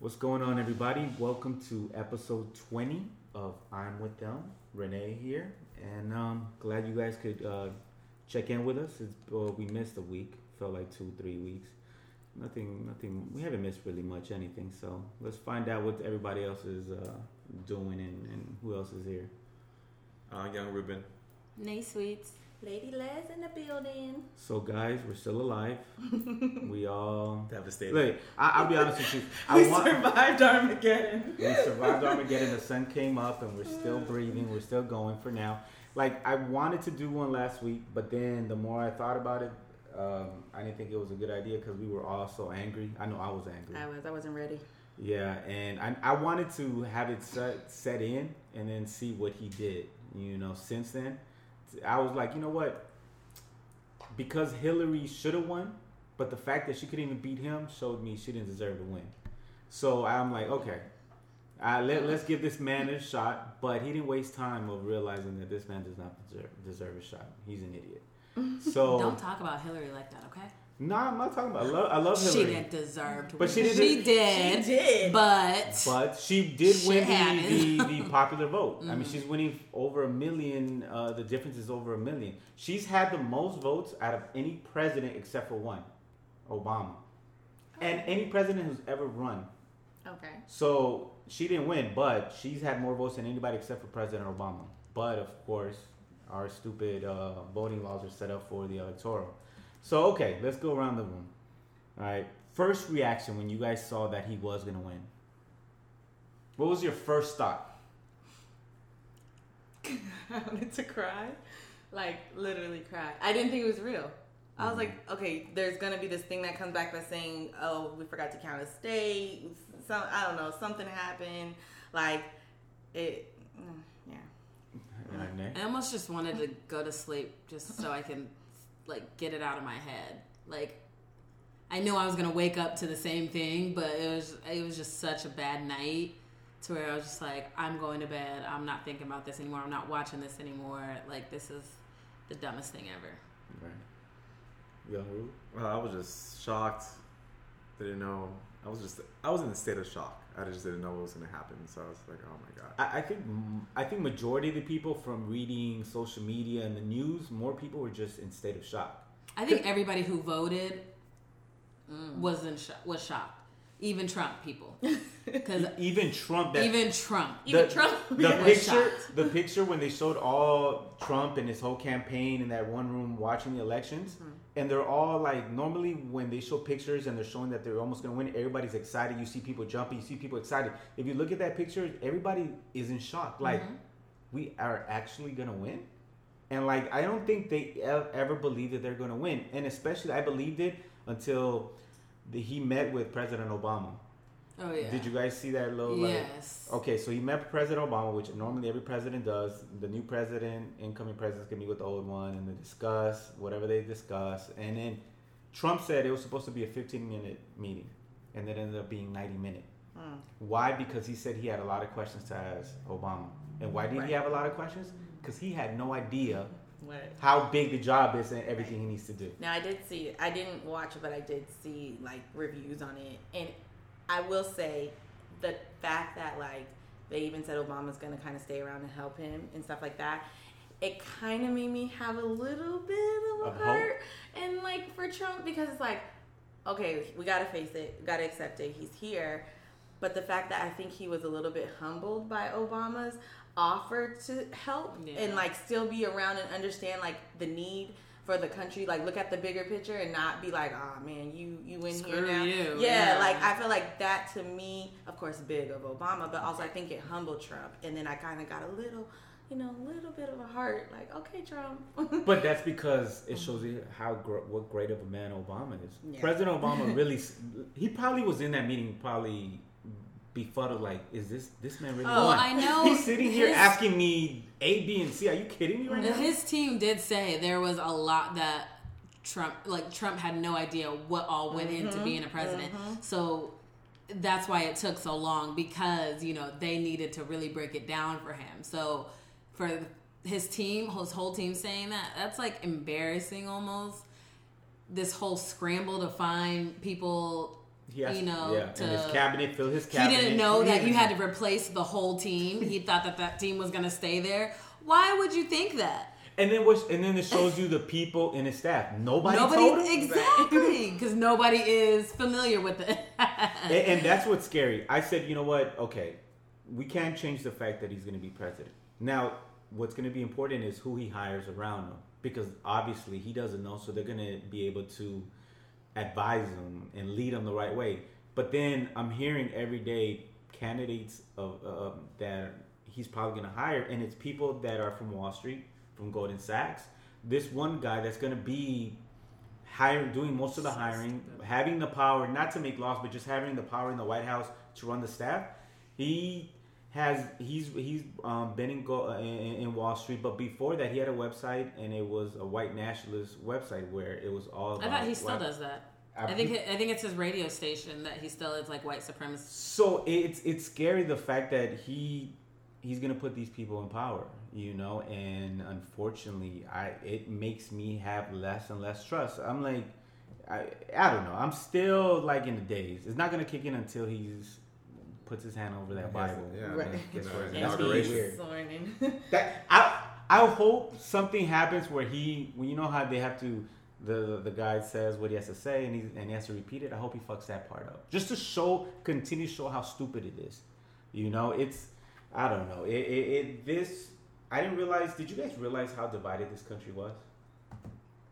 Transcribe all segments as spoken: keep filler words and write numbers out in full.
What's going on, everybody? Welcome to episode twenty of I'm With Them. Renee here, and um, glad you guys could uh, check in with us. It's, uh, we missed a week, felt like two, three weeks. Nothing, nothing. We haven't missed really much anything. So let's find out what everybody else is uh, doing and, and who else is here. Uh, Young Ruben. Nay Sweets. Lady Les in the building. So guys, we're still alive. We all devastated. Look, I, I'll be honest with you. I we want, survived Armageddon. We survived Armageddon. The sun came up, and we're still breathing. We're still going for now. Like, I wanted to do one last week, but then the more I thought about it, um, I didn't think it was a good idea because we were all so angry. I know I was angry. I was. I wasn't ready. Yeah, and I I wanted to have it set set in and then see what he did. You know, since then. I was like, you know what? Because Hillary should have won, but the fact that she couldn't even beat him showed me she didn't deserve to win. So I'm like, okay, uh, let, let's give this man a shot. But he didn't waste time of realizing that this man does not deserve, deserve a shot. He's an idiot. So don't talk about Hillary like that, okay? No, nah, I'm not talking about. I love, I love Hillary. She didn't deserve to win. But she did. She did. She did. But but she did win the, the, the popular vote. Mm-hmm. I mean, she's winning over a million. Uh, the difference is over a million. She's had the most votes out of any president except for one, Obama, okay. And any president who's ever run. Okay. So she didn't win, but she's had more votes than anybody except for President Obama. But of course, our stupid uh, voting laws are set up for the electoral. So, okay, let's go around the room. All right. First reaction when you guys saw that he was going to win. What was your first thought? I wanted to cry. Like, literally cry. I didn't think it was real. I was mm-hmm. like, okay, there's going to be this thing that comes back by saying, oh, we forgot to count a state. Some, I don't know. Something happened. Like, it, yeah. I almost just wanted to go to sleep just so I can... like, get it out of my head. Like, I knew I was gonna wake up to the same thing, but it was it was just such a bad night to where I was just like, I'm going to bed. I'm not thinking about this anymore. I'm not watching this anymore. Like, this is the dumbest thing ever. Right. Young Ru? Well, I was just shocked. Didn't know. I was just I was in a state of shock. I just didn't know what was gonna happen. So I was like, oh my god. I, I think I think majority of the people from reading social media and the news, more people were just in state of shock. I think everybody who voted mm. was in sho- was shocked. Even Trump people. Because even Trump. That, even Trump. The, even Trump. The was picture. Shocked. The picture when they showed all Trump and his whole campaign in that one room watching the elections, mm-hmm. and they're all like, normally when they show pictures and they're showing that they're almost going to win, everybody's excited. You see people jumping. You see people excited. If you look at that picture, everybody is in shock. Like, mm-hmm. we are actually going to win. And like, I don't think they ever believe that they're going to win. And especially, I believed it until. He met with President Obama. Oh, yeah. Did you guys see that little... Like, yes. Okay, so he met with President Obama, which normally every president does. The new president, incoming presidents can meet with the old one, and they discuss whatever they discuss. And then Trump said it was supposed to be a fifteen-minute meeting, and it ended up being ninety minutes. Mm. Why? Because he said he had a lot of questions to ask Obama. And why did right. he have a lot of questions? Because he had no idea... What? How big the job is and everything right. he needs to do. Now, I did see it. I didn't watch it, but I did see, like, reviews on it. And I will say the fact that, like, they even said Obama's going to kind of stay around and help him and stuff like that, it kind of made me have a little bit of a hurt. And, like, for Trump, because it's like, okay, we got to face it. We got to accept it. He's here. But the fact that I think he was a little bit humbled by Obama's offer to help yeah. and like still be around and understand like the need for the country, like look at the bigger picture and not be like, oh man, you you in Screw here now you. Yeah, yeah like I feel like that to me, of course big of Obama, but also I think it humbled Trump, and then I kind of got a little you know a little bit of a heart like, okay Trump. But that's because it shows you how what great of a man Obama is. Yeah. President Obama really he probably was in that meeting probably befuddled, like, is this this man really oh, won? I know. He's sitting here his, asking me A, B, and C. Are you kidding me right now? His team did say there was a lot that Trump, like, Trump had no idea what all went mm-hmm. into being a president. Mm-hmm. So that's why it took so long because, you know, they needed to really break it down for him. So for his team, his whole team saying that, that's, like, embarrassing almost. This whole scramble to find people... He has, you know, yeah. to, and his cabinet, fill his cabinet. He didn't know that you had to replace the whole team. He thought that that team was going to stay there. Why would you think that? And then what's, and then it shows you the people in his staff. Nobody, nobody told him. Exactly. Because nobody is familiar with it. and, and that's what's scary. I said, you know what? Okay, we can't change the fact that he's going to be president. Now, what's going to be important is who he hires around him. Because obviously he doesn't know, so they're going to be able to advise him and lead him the right way. But then I'm hearing every day candidates of uh, that he's probably going to hire, and it's people that are from Wall Street, from Goldman Sachs. This one guy that's going to be hiring, doing most of the hiring, having the power, not to make laws, but just having the power in the White House to run the staff. He... Has he's he's um, been in, Go, uh, in in Wall Street, but before that he had a website, and it was a white nationalist website where it was all. About I thought he still white. does that. I, I think I think it's his radio station that he still is like white supremacist. So it's it's scary the fact that he he's gonna put these people in power, you know, and unfortunately, I it makes me have less and less trust. I'm like, I I don't know. I'm still like in the daze. It's not gonna kick in until he's. Puts his hand over that Bible. Yeah, right. That's weird. That, I I hope something happens where he, well, you know how they have to, the the guy says what he has to say and he and he has to repeat it. I hope he fucks that part up just to show, continue to show how stupid it is. You know, it's I don't know. It, it, it this I didn't realize. Did you guys realize how divided this country was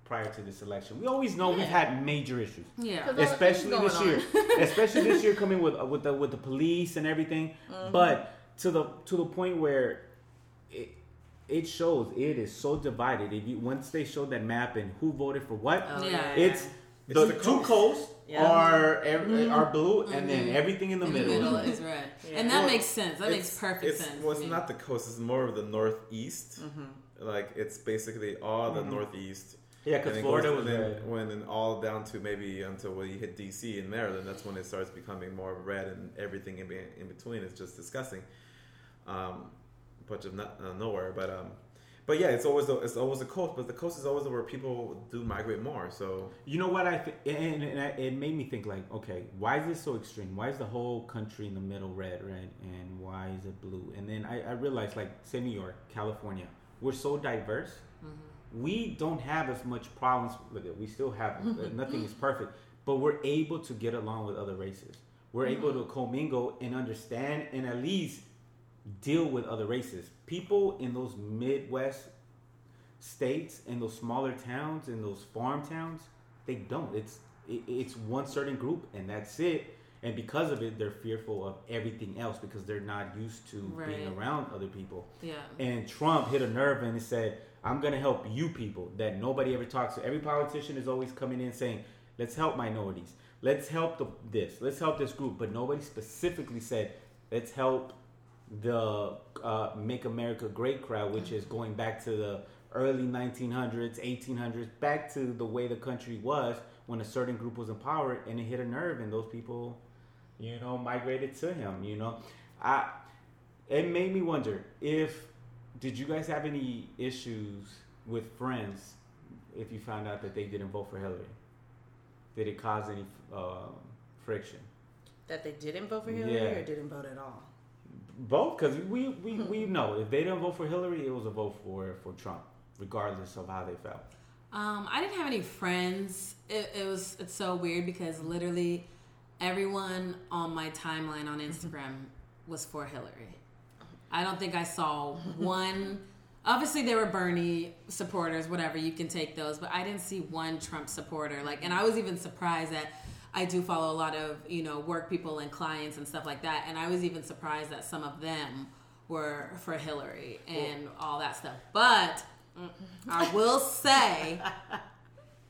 prior to this election? We always know yeah. we've had major issues. Yeah. Especially this year. Especially this year coming with with the with the police and everything. Mm-hmm. But to the to the point where it it shows it is so divided. If you once they showed that map and who voted for what, oh, yeah. it's, it's the, the coast. two coasts yeah. are mm-hmm. are blue mm-hmm. and then everything in the in middle. The middle is red. Yeah. And that well, makes sense. That makes perfect it's, sense. Well, it's yeah. not the coast, it's more of the northeast. Mm-hmm. Like it's basically all the mm-hmm. northeast. Yeah, because Florida was red. When and all down to maybe until when you hit D C and Maryland, that's when it starts becoming more red and everything in, be, in between is just disgusting. Um, bunch of not, uh, nowhere, but um, but yeah, it's always the, it's always the coast, but the coast is always where people do migrate more. So you know what I th- and, and I, it made me think like, okay, why is this so extreme? Why is the whole country in the middle red, red, and why is it blue? And then I, I realized like, say New York, California, we're so diverse. Mm-hmm. We don't have as much problems with it. We still have nothing is perfect, but we're able to get along with other races. We're mm-hmm. able to commingle and understand and at least deal with other races. People in those Midwest states, in those smaller towns, in those farm towns, they don't. It's it, it's one certain group and that's it. And because of it, they're fearful of everything else because they're not used to right. being around other people. Yeah. And Trump hit a nerve and he said, I'm going to help you people that nobody ever talks to. Every politician is always coming in saying, let's help minorities. Let's help the, this. Let's help this group. But nobody specifically said, let's help the uh, Make America Great crowd, which is going back to the early nineteen hundreds, eighteen hundreds, back to the way the country was when a certain group was in power, and it hit a nerve, and those people, you know, migrated to him, you know. I. It made me wonder if... Did you guys have any issues with friends if you found out that they didn't vote for Hillary? Did it cause any uh, friction? That they didn't vote for Hillary yeah. or didn't vote at all? Both, because we, we, we know if they didn't vote for Hillary, it was a vote for, for Trump, regardless of how they felt. Um, I didn't have any friends. It, it was it's so weird because literally everyone on my timeline on Instagram was for Hillary. I don't think I saw one. Obviously, there were Bernie supporters, whatever. You can take those. But I didn't see one Trump supporter. Like, and I was even surprised that I do follow a lot of, you know, work people and clients and stuff like that. And I was even surprised that some of them were for Hillary and well, all that stuff. But I will say,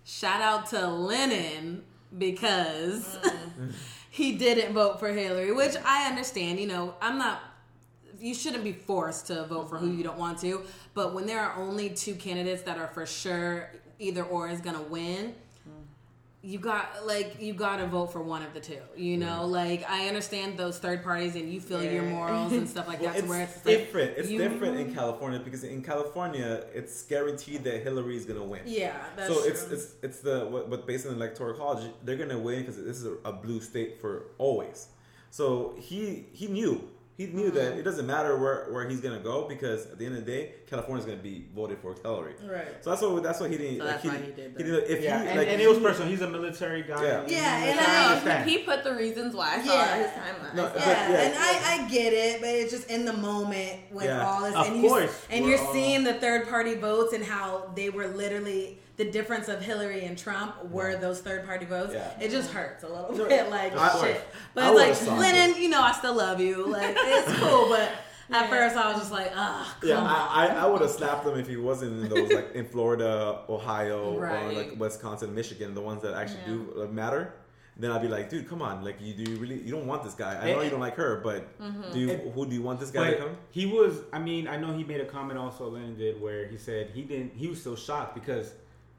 shout out to Lennon because he didn't vote for Hillary, which I understand. You know, I'm not... You shouldn't be forced to vote for who you don't want to. But when there are only two candidates that are for sure either or is going to win, you got like you got to vote for one of the two. You know, mm. like I understand those third parties, and you feel yeah. your morals and stuff like well, that. It's to where it's different. Like, it's you, different in California because in California, it's guaranteed that Hillary is gonna win. Yeah, that's so true. it's it's it's the what, but based on electoral college, they're gonna win because this is a, a blue state for always. So he he knew. He knew mm-hmm. that it doesn't matter where, where he's gonna go because at the end of the day, California's gonna be voted for Hillary. Right. So that's what that's what he didn't. So like, that's why he, he did. That. He did if yeah. he, and, like, and it was personal. He's a military guy. Yeah. yeah and I, I he put the reasons why. I saw yeah. his timeline. No, yeah. yeah. And I, I get it, but it's just in the moment when yeah. all this. Of and course. You, and you're all... seeing the third party votes and how they were literally. The difference of Hillary and Trump were yeah. those third-party votes. Yeah. It just hurts a little sure. bit, like I, shit. But like Lennon, it. you know, I still love you. Like it's cool, but yeah. at first I was just like, ah. Oh, yeah, on. I, I would have slapped him if he wasn't in those like in Florida, Ohio, right. or like Wisconsin, Michigan, the ones that actually yeah. do like, matter. Then I'd be like, dude, come on, like you do you really you don't want this guy. I know you don't like her, but mm-hmm. do you, who do you want this guy but to come? He was. I mean, I know he made a comment also Lennon did where he said he didn't. He was so shocked because.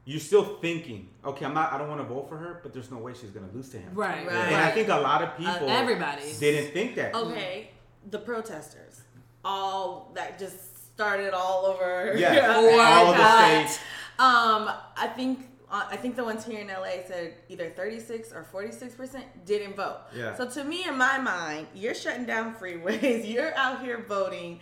You're still thinking, okay, I'm not. I don't want to vote for her, but there's no way she's going to lose to him. Right, right. And I think a lot of people, uh, everybody, didn't think that. Okay, the protesters, all that just started all over. Yeah, all the states. Um, I think uh, I think the ones here in L A said either thirty-six or forty-six percent didn't vote. Yeah. So to me, in my mind, you're shutting down freeways. You're out here voting.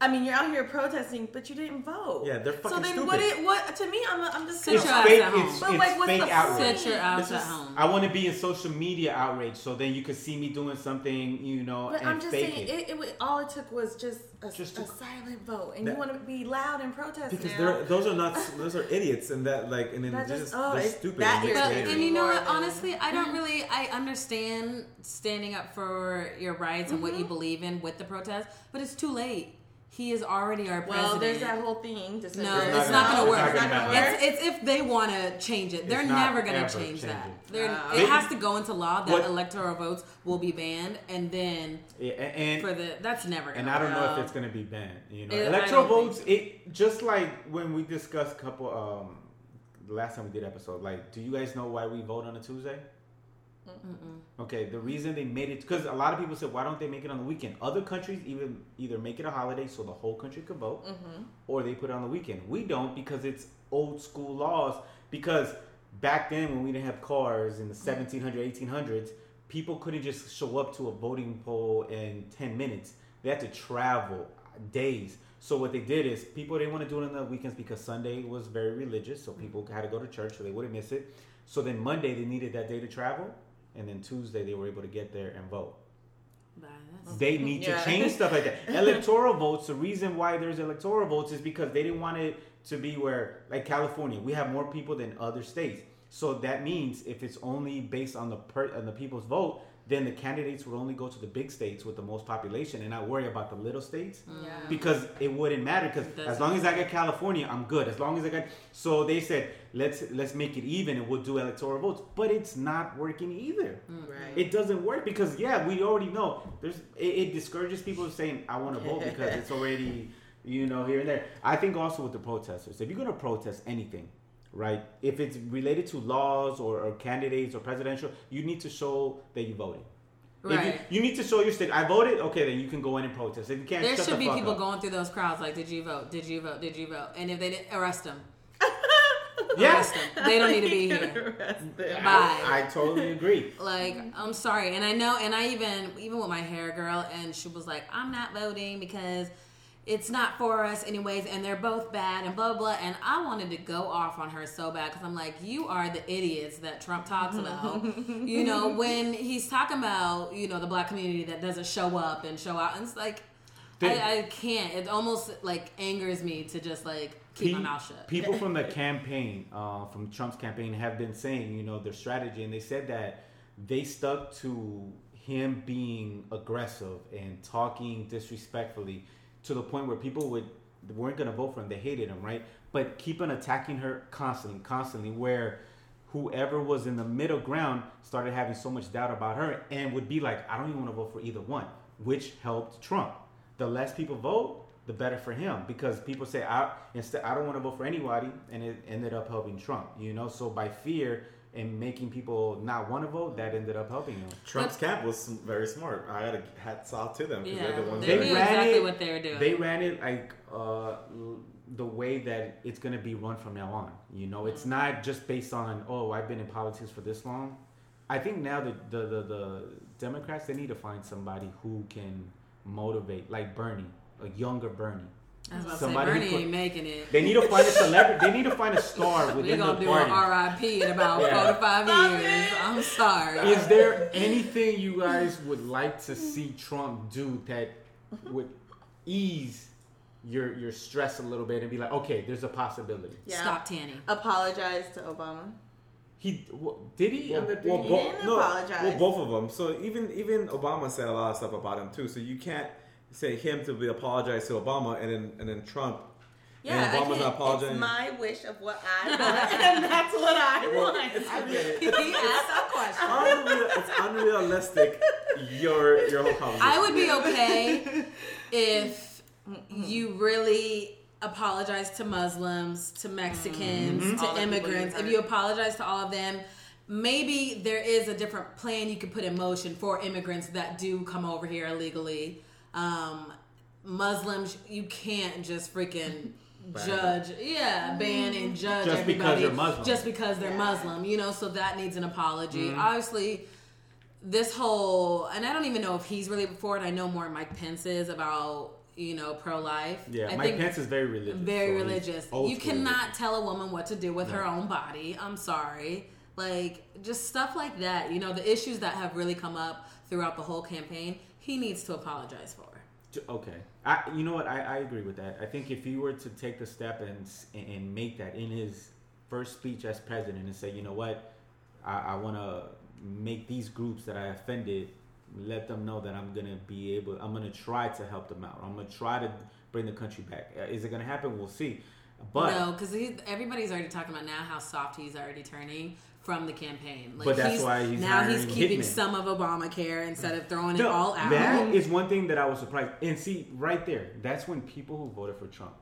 I mean, you're out here protesting, but you didn't vote. Yeah, they're fucking stupid. So then, stupid. what? It, what? To me, I'm, I'm just sit your ass at home. It's, but it's like, what's fake the outrage? Sit your ass at home. I want to be in social media outrage, so then you could see me doing something, you know, but and I'm just fake saying, it. It, it. All it took was just a, just a silent vote, and that, you want to be loud and protest because now. those are not, those are idiots, and that like, and then that they're just, oh, they're stupid. That and, that and you know what? Honestly, I don't really, I understand standing up for your rights and mm-hmm. what you believe in with the protest, but it's too late. He is already our president. Well, there's that whole thing. Just no, it's, it's not going to work. It's, it's, it's if they want to change it. They're never going to change that. Uh, it has to go into law that what, electoral votes will be banned, and then yeah, and, for the that's never. Gonna and I don't know if it's going to be banned. You know, it, electoral votes. So. It just like when we discussed a couple um, the last time we did episode. Like, do you guys know why we vote on a Tuesday? Mm-mm. Okay, the reason they made it because a lot of people said, why don't they make it on the weekend? Other countries even either make it a holiday so the whole country could vote, mm-hmm. or they put it on the weekend. We don't because it's old school laws. Because back then when we didn't have cars in the seventeen hundreds, eighteen hundreds, people couldn't just show up to a voting poll in ten minutes. They had to travel days. So what they did is people didn't want to do it on the weekends because Sunday was very religious, so people had to go to church so they wouldn't miss it. So then Monday they needed that day to travel. And then Tuesday, they were able to get there and vote. They need yeah. to change stuff like that. Electoral votes, the reason why there's electoral votes is because they didn't want it to be where, like California, we have more people than other states. So that means if it's only based on the per, on the people's vote, then the candidates would only go to the big states with the most population and not worry about the little states yeah. because it wouldn't matter because as long as I got California, I'm good. As long as I got... So they said, let's let's make it even and we'll do electoral votes. But it's not working either. Right. It doesn't work because, yeah, we already know. There's It, it discourages people from saying, I want to vote because it's already, you know, here and there. I think also with the protesters, if you're going to protest anything, right? If it's related to laws or, or candidates or presidential, you need to show that you voted. Right. You, you need to show your state. I voted. Okay, then you can go in and protest. If you can't, there shut should the be people up. Going through those crowds like, did you vote? Did you vote? Did you vote? And if they didn't, arrest them. Yes, yeah. They don't need to be here. Bye. I, I totally agree. Like, I'm sorry, and I know, and I even even with my hair girl, and she was like, I'm not voting because. It's not for us anyways, and they're both bad, and blah, blah, blah. And I wanted to go off on her so bad because I'm like, you are the idiots that Trump talks about. You know, when he's talking about, you know, the black community that doesn't show up and show out. And it's like, I, I can't. It almost, like, angers me to just, like, keep Pe- my mouth shut. People from the campaign, uh, from Trump's campaign, have been saying, you know, their strategy. And they said that they stuck to him being aggressive and talking disrespectfully. To the point where people would weren't going to vote for him. They hated him, right? But keep on attacking her constantly, constantly, where whoever was in the middle ground started having so much doubt about her and would be like, I don't even want to vote for either one, which helped Trump. The less people vote, the better for him because people say, I instead I don't want to vote for anybody, and it ended up helping Trump, you know? So by fear and making people not want to vote, that ended up helping them. Trump's but, camp was very smart. I got a hats off to them because yeah, they're the ones they that knew ran exactly it, what they were doing. They ran it like uh, the way that it's going to be run from now on. You know, it's not just based on, oh, I've been in politics for this long. I think now the the, the, the Democrats, they need to find somebody who can motivate, like Bernie, a younger Bernie. I was about to say, Bernie could, ain't making it. They need to find a celebrity. They need to find a star within the party. We're gonna do an R I P in about yeah. four to five Stop years. It. I'm sorry. Is there anything you guys would like to see Trump do that would ease your your stress a little bit and be like, okay, there's a possibility. Yeah. Stop tanning. Apologize to Obama. He well, did he? Well, did well, he bo- didn't no, apologize. Well, both of them. So even even Obama said a lot of stuff about him too. So you can't. Say him to be apologize to Obama and then and then Trump. Yeah, and Obama's not apologizing. It's my wish of what I want, and that's what I well, want. It's, I get it. He asked a question. Unreal, it's unrealistic. Your your whole conversation. I would be okay if you really apologize to Muslims, to Mexicans, mm-hmm. to all immigrants. If you apologize to all of them. Maybe there is a different plan you could put in motion for immigrants that do come over here illegally. Um, Muslims, you can't just freaking ban. judge, yeah, ban and judge just everybody because you're Muslim. Just because they're yeah. Muslim, you know. So that needs an apology. Mm-hmm. Obviously, this whole and I don't even know if he's really for it. I know more Mike Pence is about you know pro life. Yeah, I Mike think Pence is very religious. Very so religious. You cannot religious. tell a woman what to do with no. her own body. I'm sorry, like just stuff like that. You know, the issues that have really come up throughout the whole campaign. He needs to apologize for. Okay. I, you know what? I, I agree with that. I think if he were to take the step and and make that in his first speech as president and say, you know what, I, I want to make these groups that I offended, let them know that I'm going to be able, I'm going to try to help them out. I'm going to try to bring the country back. Is it going to happen? We'll see. But no, because everybody's already talking about now how soft he's already turning. From the campaign. Like but that's he's, why he's now he's keeping hitmen. some of Obamacare instead of throwing no, it all out. That is one thing that I was surprised. And see, right there, that's when people who voted for Trump.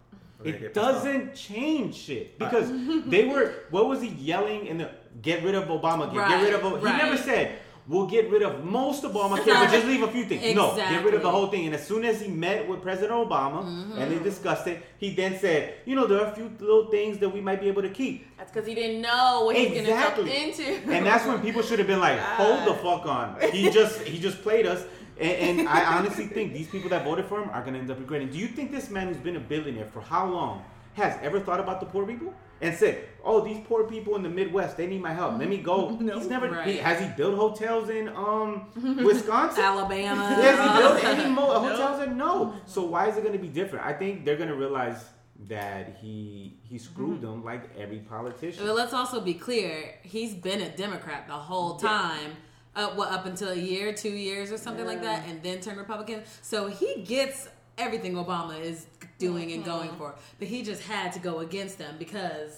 It doesn't change shit. Because right. they were, what was he yelling in the, get rid of Obamacare, right, get rid of Obamacare. Right. He never said, we'll get rid of most Obamacare, but just leave a few things. Exactly. No, get rid of the whole thing. And as soon as he met with President Obama mm-hmm. and they discussed it, he then said, you know, there are a few little things that we might be able to keep. That's because he didn't know what exactly. he was going to jump into. And that's when people should have been like, hold the fuck on. He just he just played us. And, and I honestly think these people that voted for him are going to end up regretting. Do you think this man who's been a billionaire for how long has ever thought about the poor people? And said, oh, these poor people in the Midwest, they need my help. Let me go. No, He's never, right. he, has he built hotels in um, Wisconsin? Alabama. Has he built any mo- no. hotels in? No. So why is it going to be different? I think they're going to realize that he he screwed mm-hmm. them like every politician. Well, let's also be clear. He's been a Democrat the whole time. Yeah. Uh, well, up until a year, two years or something yeah. like that. And then turned Republican. So he gets everything Obama is doing and going for, but he just had to go against them because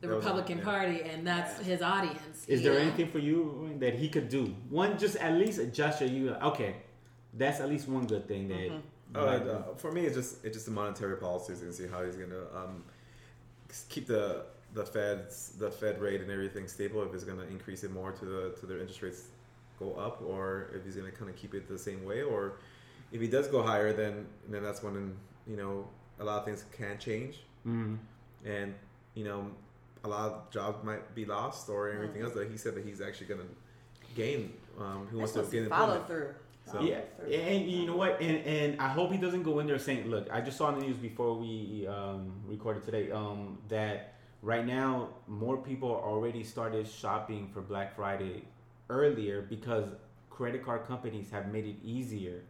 the Those Republican are, yeah. Party, and that's yeah. his audience. Is there know? anything for you that he could do? One, just at least a gesture. You okay? That's at least one good thing that. Mm-hmm. Oh, like, uh, for me, it's just it's just the monetary policies and see how he's gonna um, keep the the Fed's the Fed rate and everything stable. If he's gonna increase it more to the to their interest rates go up, or if he's gonna kind of keep it the same way, or if he does go higher, then then that's when, you know, a lot of things can change. Mm. And, you know, a lot of jobs might be lost or anything mm. else that he said that he's actually going to gain. Um, who wants to gain follow through. So. Yeah, yeah, and you know what? And and I hope he doesn't go in there saying, look, I just saw in the news before we um, recorded today um, that right now more people already started shopping for Black Friday earlier because credit card companies have made it easier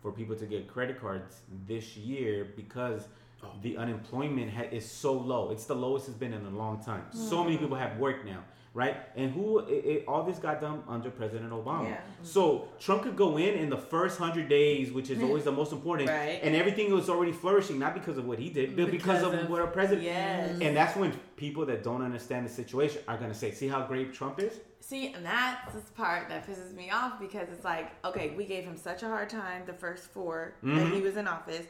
for people to get credit cards this year because oh. the unemployment ha- is so low. It's the lowest it's been in a long time. Mm. So many people have work now, right? And who it, it, all this got done under President Obama. Yeah. So Trump could go in in the first hundred days, which is always the most important, right. and everything was already flourishing, not because of what he did, but because, because of, of what a president. Yes. And that's when people that don't understand the situation are going to say, see how great Trump is? See, and that's the part that pisses me off because it's like, okay, we gave him such a hard time the first four mm-hmm. that he was in office.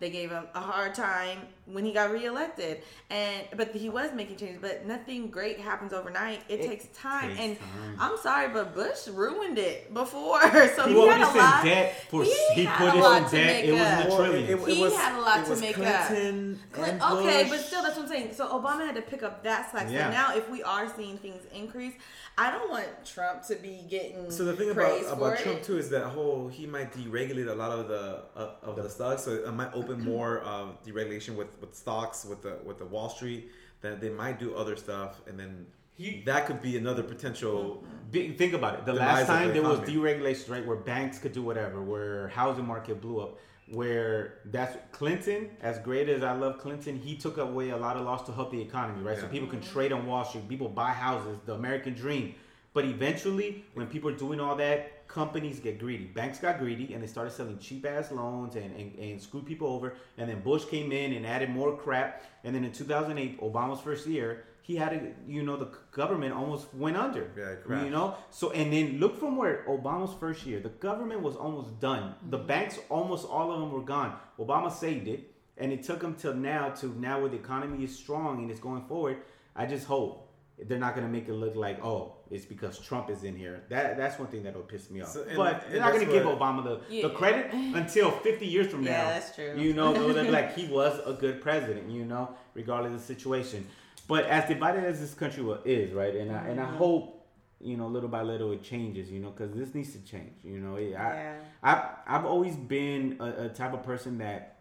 They gave him a hard time when he got reelected, and but he was making changes. But nothing great happens overnight. It, it takes time, takes and time. I'm sorry, but Bush ruined it before. So he, he had a lot. Debt for, he, he put it in debt. It was in a trillion. He had a lot to make up. Clin- okay, but still, that's what I'm saying. So Obama had to pick up that slack. Yeah. So now, if we are seeing things increase, I don't want Trump to be getting. So the thing about about Trump it. too is that whole he might deregulate a lot of the uh, of the, the stocks. So it might open more um, deregulation with, with stocks, with the with the Wall Street, that they might do other stuff, and then he, that could be another potential. Be, think about it. The last time there was deregulation, right, where banks could do whatever, where housing market blew up, where that's Clinton. As great as I love Clinton, he took away a lot of loss to help the economy, right? Yeah. So people can trade on Wall Street, people buy houses, the American dream. But eventually, when people are doing all that, companies get greedy. Banks got greedy and they started selling cheap ass loans and, and, and screwed people over. And then Bush came in and added more crap. And then in two thousand eight, Obama's first year, he had a, you know, the government almost went under. Yeah, crap. You know? So, and then look from where Obama's first year, the government was almost done. The banks, almost all of them were gone. Obama saved it. And it took him till now to now where the economy is strong and it's going forward. I just hope they're not going to make it look like, oh, it's because Trump is in here. That That's one thing that'll piss me off. So, and, but and they're not going to give Obama the, yeah. the credit until fifty years from now. Yeah, that's true. You know, they'll be like, he was a good president, you know, regardless of the situation. But as divided as this country is, right, and I, and I hope, you know, little by little it changes, you know, because this needs to change, you know. I, yeah. I, I've always been a, a type of person that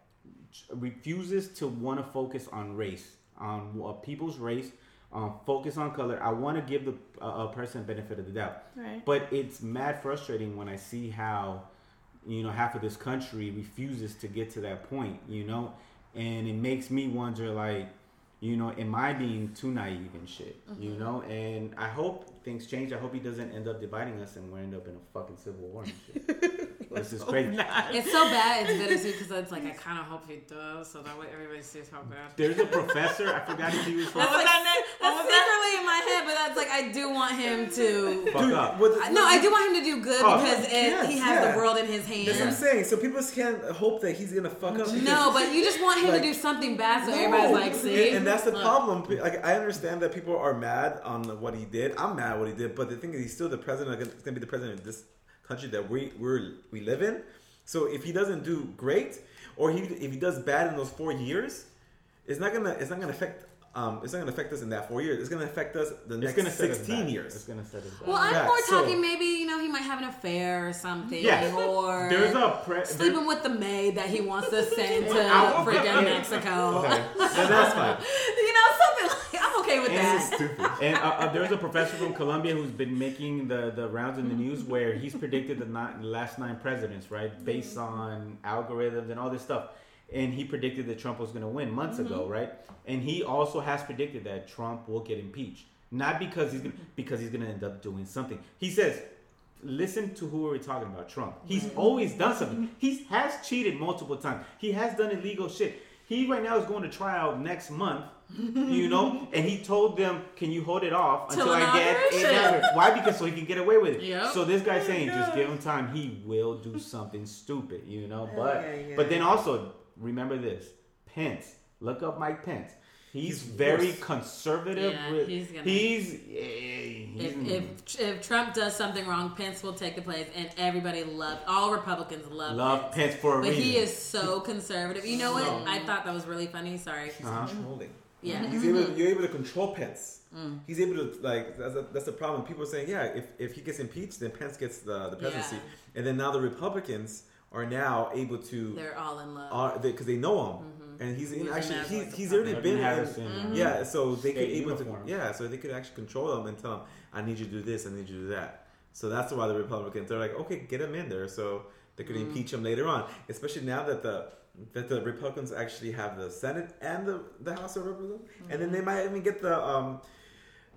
refuses to want to focus on race, on a people's race. Um, focus on color. I want to give the uh, a person benefit of the doubt, right. But it's mad frustrating when I see how, you know, half of this country refuses to get to that point, you know, and it makes me wonder, like, you know, am I being too naive and shit, mm-hmm. you know? And I hope things change. I hope he doesn't end up dividing us and we end up in a fucking civil war and shit. This is crazy. Not. It's so bad. It's bittersweet because it's like I kind of hope it does, so that way everybody sees how bad. There's a professor. I forgot if he was from. That's, like, that that's secretly that? in my head, but that's like I do want him to. Fuck up. I, no, I do want him to do good oh, because it, yes, he has yeah. the world in his hands. That's what I'm saying. So people can't hope that he's gonna fuck up. No, but you just want him like, to do something bad, so no. everybody's like, see. And, and that's the Look. problem. Like I understand that people are mad on what he did. I'm mad at what he did, but the thing is, he's still the president. He's gonna be the president of this country that we we we live in. So if he doesn't do great, or he if he does bad in those four years, it's not gonna it's not gonna affect um it's not gonna affect us in that four years. It's gonna affect us the next sixteen years. It's gonna set us back. Well, I'm yeah, more talking so, maybe you know he might have an affair or something, yes. or there's a pre- sleeping there's, with the maid that he wants to send to freaking Mexico. Okay, yeah, that's fine. You know something. like Okay with and that. Stupid. And uh, uh, there's a professor from Columbia who's been making the, the rounds in the news where he's predicted the, not, the last nine presidents, right, based on algorithms and all this stuff. And he predicted that Trump was going to win months mm-hmm. ago, right? And he also has predicted that Trump will get impeached, not because he's gonna, because he's going to end up doing something. He says, listen to who we're talking about, Trump. He's mm-hmm. always done something. He has cheated multiple times. He has done illegal shit. He right now is going to trial next month. You know, and he told them, "Can you hold it off until I get it?" Why? Because so he can get away with it. Yep. So this guy's saying, "Just give him time. He will do something stupid." You know, but yeah, yeah. but then also remember this: Pence. Look up Mike Pence. He's, he's very worse. conservative. Yeah, with, he's gonna. He's, yeah, he's if, gonna, if if Trump does something wrong, Pence will take the place, and everybody loves all Republicans love love Pence, Pence for a but reason. But he is so conservative. You know so, what? I thought that was really funny. Sorry. He's uh-huh. controlling. Yeah, he's mm-hmm. able. To, you're able to control Pence. Mm. He's able to like. That's a, that's the problem. People are saying, yeah, if, if he gets impeached, then Pence gets the the presidency, yeah. and then now the Republicans are now able to. They're all in love because they, they know him, mm-hmm. and he's in, actually he's like he's already been in. Mm-hmm. Yeah, so they State could able uniform. to. Yeah, so they could actually control him and tell him, I need you to do this, I need you to do that. So that's why the Republicans are like, okay, get him in there, so they could mm-hmm. impeach him later on, especially now that the. That the Republicans actually have the Senate and the, the House of Representatives, mm-hmm. and then they might even get the um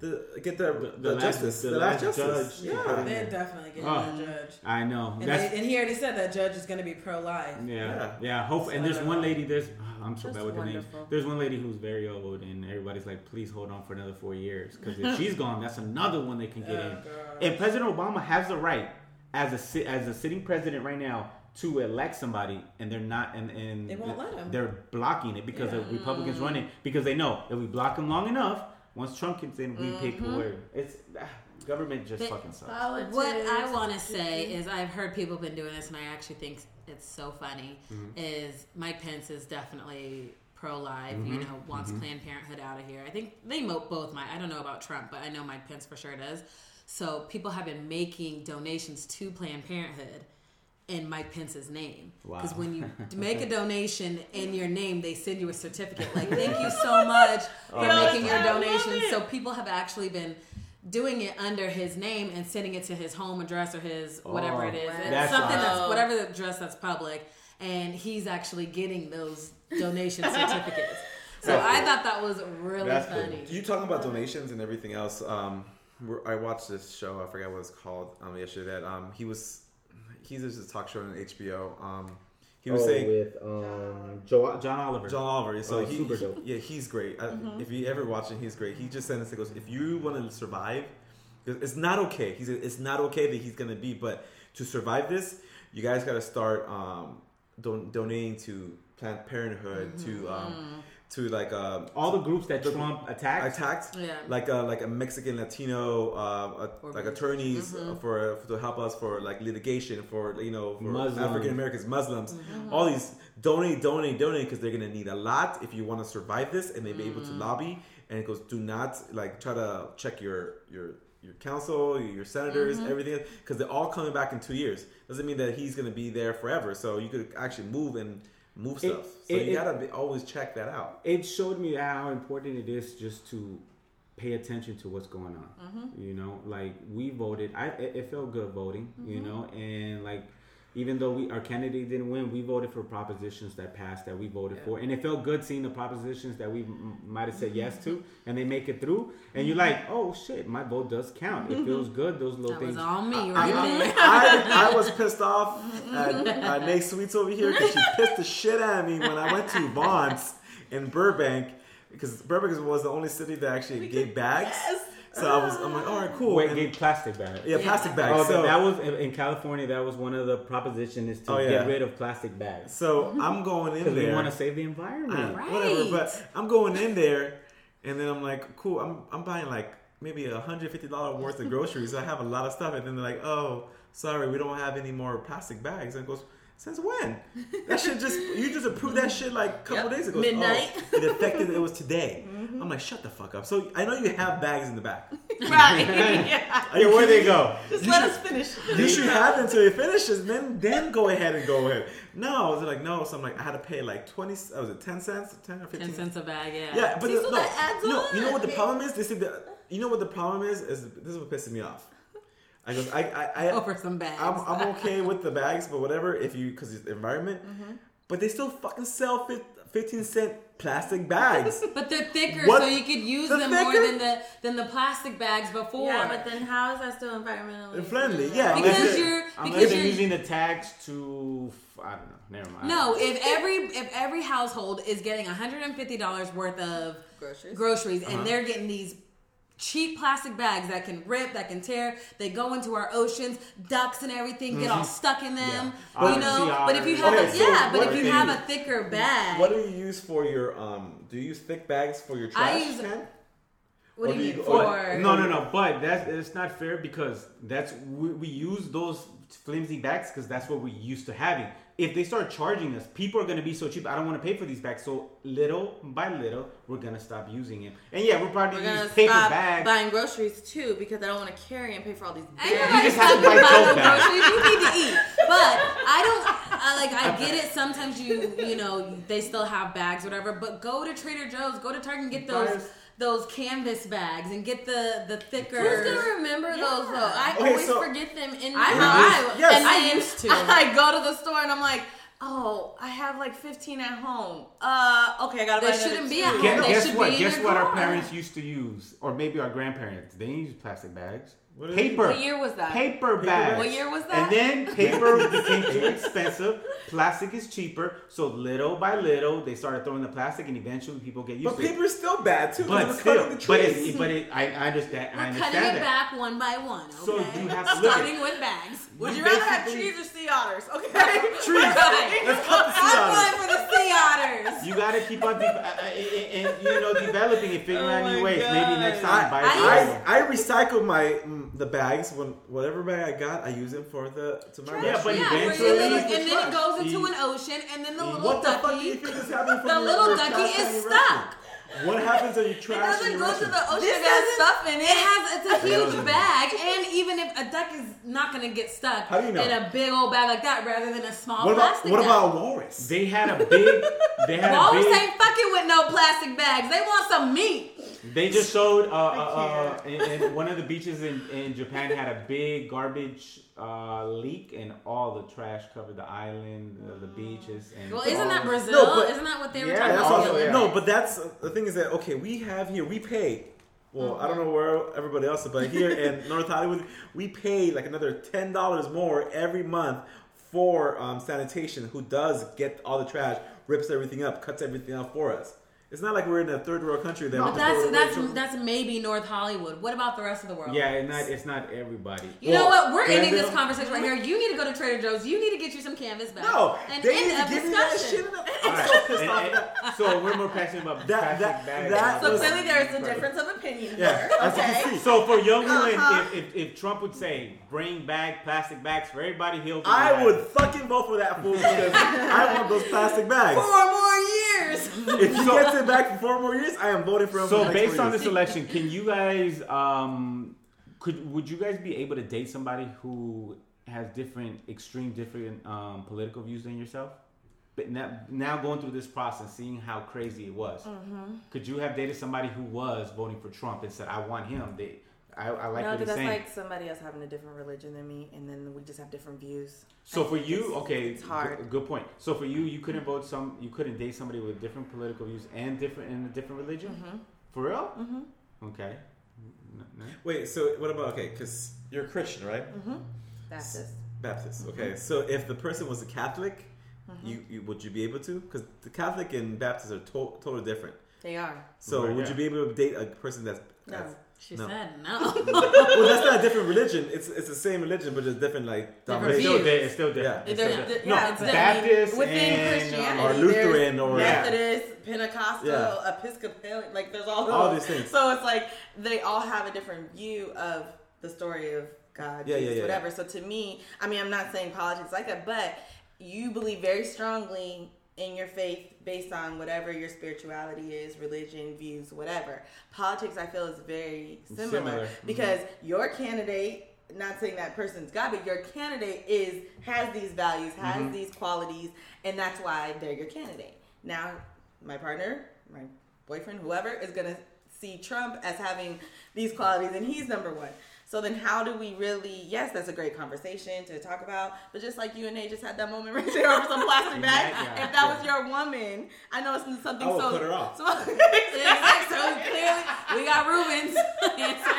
the get the the, the, the justice, the, the last justice. Judge. Yeah, they're definitely getting oh, the judge. I know, and, they, and he already said that judge is going to be pro-life. Yeah, yeah. yeah hope so and there's one lady. There's oh, I'm so That's bad with wonderful. the names. There's one lady who's very old, and everybody's like, please hold on for another four years because if she's gone, that's another one they can get oh, in. God. And President Obama has the right as a as a sitting president right now to elect somebody, and they're not, and, and they won't let him. They're blocking it because yeah. the Republicans mm. running, because they know if we block him long enough, once Trump gets in, we mm-hmm. pick where it's. Ah, government just but fucking sucks. Politics. What I want to say is, I've heard people have been doing this, and I actually think it's so funny. Mm-hmm. Is Mike Pence is definitely pro-life, mm-hmm. you know, wants mm-hmm. Planned Parenthood out of here. I think they both might. I don't know about Trump, but I know Mike Pence for sure does. So people have been making donations to Planned Parenthood in Mike Pence's name. Because wow. when you make a donation in your name, they send you a certificate. Like, thank you so much for oh, making your donation. So people have actually been doing it under his name and sending it to his home address or his whatever oh, it is. It's that's something that's whatever the address that's public. And he's actually getting those donation certificates. So that's I cool. thought that was really that's funny. Cool. You talking about donations and everything else. Um, I watched this show. I forgot what it's called um, yesterday. That um, he was... He's just a talk show on H B O. Um, he was oh, saying with um, jo- John Oliver. John Oliver. So oh, he, super dope. He, yeah, he's great. I, mm-hmm. If you ever watch it, he's great. He just said this. He goes, if you want to survive, it's not okay. He's it's not okay that he's gonna be, but to survive this, you guys gotta start um, don- donating to Planned Parenthood mm-hmm. to. Um, mm-hmm. To like uh, all the groups that the, Trump attacked, attacked, yeah. like uh, like a Mexican Latino, uh, a, like attorneys mm-hmm. for, for to help us for like litigation for you know for African Americans, Muslims, mm-hmm. all these donate, donate, donate because they're gonna need a lot if you want to survive this and they be mm-hmm. able to lobby. And it goes, do not like try to check your your your council, your senators, mm-hmm. everything because they're all coming back in two years. Doesn't mean that he's gonna be there forever. So you could actually move and. Move stuff. It, so it, you gotta be, always check that out. It showed me how important it is just to pay attention to what's going on. Mm-hmm. You know, like we voted. I it, it felt good voting. Mm-hmm. You know, and like even though we our candidate didn't win, we voted for propositions that passed that we voted yeah. for, and it felt good seeing the propositions that we m- might have said mm-hmm. yes to, and they make it through, and mm-hmm. you're like, oh shit, my vote does count. It mm-hmm. feels good. Those little that things. That was all me, right? I, I, I was pissed off. At, at Nate Sweets over here because she pissed the shit out of me when I went to Vons in Burbank because Burbank was the only city that actually we gave bags. Yes. So I was, I'm like, all right, cool. Wait, gave plastic bags. Yeah, yeah, plastic bags. Oh, so that was in California. That was one of the propositions is to oh, yeah. get rid of plastic bags. So I'm going in there because we want to save the environment, uh, right. whatever. But I'm going in there, and then I'm like, cool. I'm I'm buying like maybe a hundred fifty dollars worth of groceries. I have a lot of stuff, and then they're like, oh, sorry, we don't have any more plastic bags. And it goes. Since when? That shit just you just approved that shit like a couple yep. days ago. Midnight. Oh, it affected. It was today. Mm-hmm. I'm like, shut the fuck up. So I know you have bags in the back. Right. yeah. I mean, where they go? Just you let should, us finish. You should have them until it finishes. Then then go ahead and go ahead. No, they're like no. So I'm like I had to pay like twenty. Was it ten cents? Ten or fifteen? Ten cents a bag. Yeah. Yeah, but See, so no, that adds no. On. You know what the problem is? They said that, you know what the problem is? Is this is what pisses me off. I goes, I, I, I, over some bags. I'm, I'm okay with the bags, but whatever, if you, because it's the environment. Mm-hmm. But they still fucking sell fifteen cent plastic bags. But they're thicker, what? So you could use the them thicker? More than the than the plastic bags before. Yeah, but then how is that still environmentally friendly? Yeah, because you're because you're using the tags to I don't know. Never mind. No, if every if every household is getting one hundred fifty dollars worth of groceries, groceries, uh-huh. and they're getting these. Cheap plastic bags that can rip, that can tear. They go into our oceans, ducks and everything get mm-hmm. all stuck in them. Yeah. You know, but if you have okay, a, so yeah, but if you have a thicker bag, what do you use for your um? Do you use thick bags for your trash? I use, can? What do you, do you use for? Or, no, no, no. But that's it's not fair because that's we, we use those flimsy bags because that's what we're used to having. If they start charging us, people are going to be so cheap. I don't want to pay for these bags. So little by little, we're going to stop using it. And yeah, we're probably we're gonna use paper stop bags. Buying groceries too because I don't want to carry and pay for all these bags. I you just have to buy no groceries. You need to eat, but I don't. I like. I get it. Sometimes you you know they still have bags, or whatever. But go to Trader Joe's, go to Target, and get those. Those canvas bags and get the, the thicker. Who's gonna remember yeah. those though? I okay, always so forget them in my house. Yes. And I used to. I go to the store and I'm like, oh, I have like fifteen at home. Uh, okay, I gotta buy. They shouldn't be at home. Guess, they guess should what? Be in guess what? Car. Our parents used to use, or maybe our grandparents. They didn't use plastic bags. What paper. What year was that? Paper bags. What year was that? And then paper became too expensive. Plastic is cheaper. So little by little, they started throwing the plastic, and eventually people get used but to it. But paper's still bad, too. But still. The but it, but it, I, I understand, We're I understand cutting it that. back one by one, okay? So you have to look Starting with bags. Would you, you rather have trees or sea otters, okay? Trees. Right. Let's cut the sea otters. I'm going for the sea otters. You got to keep on de- and, and, you know, developing and figuring oh out new ways. God. Maybe next time buy I, I, I recycle my... The bags, when whatever bag I got, I use it for the to my yeah, but yeah, eventually, and then, and then it goes into an ocean, and then the little what ducky, the, fuck the little ducky is stuck. What happens when you trash? It doesn't go to the ocean. It has stuff in it. It has it's a huge bag, and even if a duck is not gonna get stuck How do you know? in a big old bag like that, rather than a small what about, plastic. What about a walrus? They had a big. They had walrus a big, ain't fucking with no plastic bags. They want some meat. They just showed uh, uh, uh, in, in one of the beaches in, in Japan had a big garbage uh, leak, and all the trash covered the island, uh, the beaches. And well, isn't that Brazil? No, but, isn't that what they were yeah, talking about? Also, yeah. No, but that's uh, the thing is that, okay, we have here, we pay, well, mm-hmm. I don't know where everybody else is, but here in North Hollywood, we pay like another ten dollars more every month for um, sanitation, who does get all the trash, rips everything up, cuts everything out for us. It's not like we're in a third world country. That no, that's that's world. that's maybe North Hollywood. What about the rest of the world? Yeah, it's not, it's not everybody. You well, know what? We're ending this conversation right here. You need to go to Trader Joe's. You need to get you some canvas bags. No, and they end of discussion. I'm so pissed off. So we're more passionate about that. that, bags that so clearly there is a difference of opinion yeah, there. Okay. So for young women, uh-huh. if, if if Trump would say bring back plastic bags for everybody, he'll. I bags. would fucking vote for that fool because I want those plastic bags. Four more years. If he gets it back for four more years, I am voting for him. So, based on this election, can you guys, um, could would you guys be able to date somebody who has different, extreme, different um, political views than yourself? But now, now going through this process, seeing how crazy it was, mm-hmm. could you have dated somebody who was voting for Trump and said, "I want him"? They, I, I like no, what you're saying. No, that's like somebody else having a different religion than me, and then we just have different views. So I for you, okay, it's hard. G- good point. So for you, you couldn't vote some, you couldn't date somebody with different political views and different in a different religion. Mm-hmm. For real? Mm-hmm. Okay. No, no. Wait. So what about okay? Because you're a Christian, right? Mm-hmm. Baptist. S- Baptist. Okay. Mm-hmm. So if the person was a Catholic, mm-hmm. you, you would you be able to? Because the Catholic and Baptist are to- totally different. They are. So right, would yeah. you be able to date a person that's no. that's She no. said no. Well, that's not a different religion. It's it's the same religion, but it's different, like... Different it's, still di- it's still different. Yeah. It's still different. No, yeah, it's Baptist and... Christianity, or Lutheran or... Methodist, yeah. Pentecostal, yeah. Episcopalian. Like, there's all those. All these things. So it's like, they all have a different view of the story of God, yeah, Jesus, yeah, yeah, whatever. Yeah. So to me, I mean, I'm not saying politics like that, but you believe very strongly in your faith based on whatever your spirituality is, religion, views, whatever. Politics, I feel, is very similar, similar. because mm-hmm. your candidate, not saying that person's God, but your candidate is has these values, has mm-hmm. these qualities, and that's why they're your candidate. Now, my partner, my boyfriend, whoever, is going to see Trump as having these qualities, and he's number one. So then how do we really, yes, that's a great conversation to talk about, but just like you and they just had that moment right there over some plastic bag, yeah, if that yeah. was your woman, I know it's something I would so... put her off. So, exactly, so clearly, we got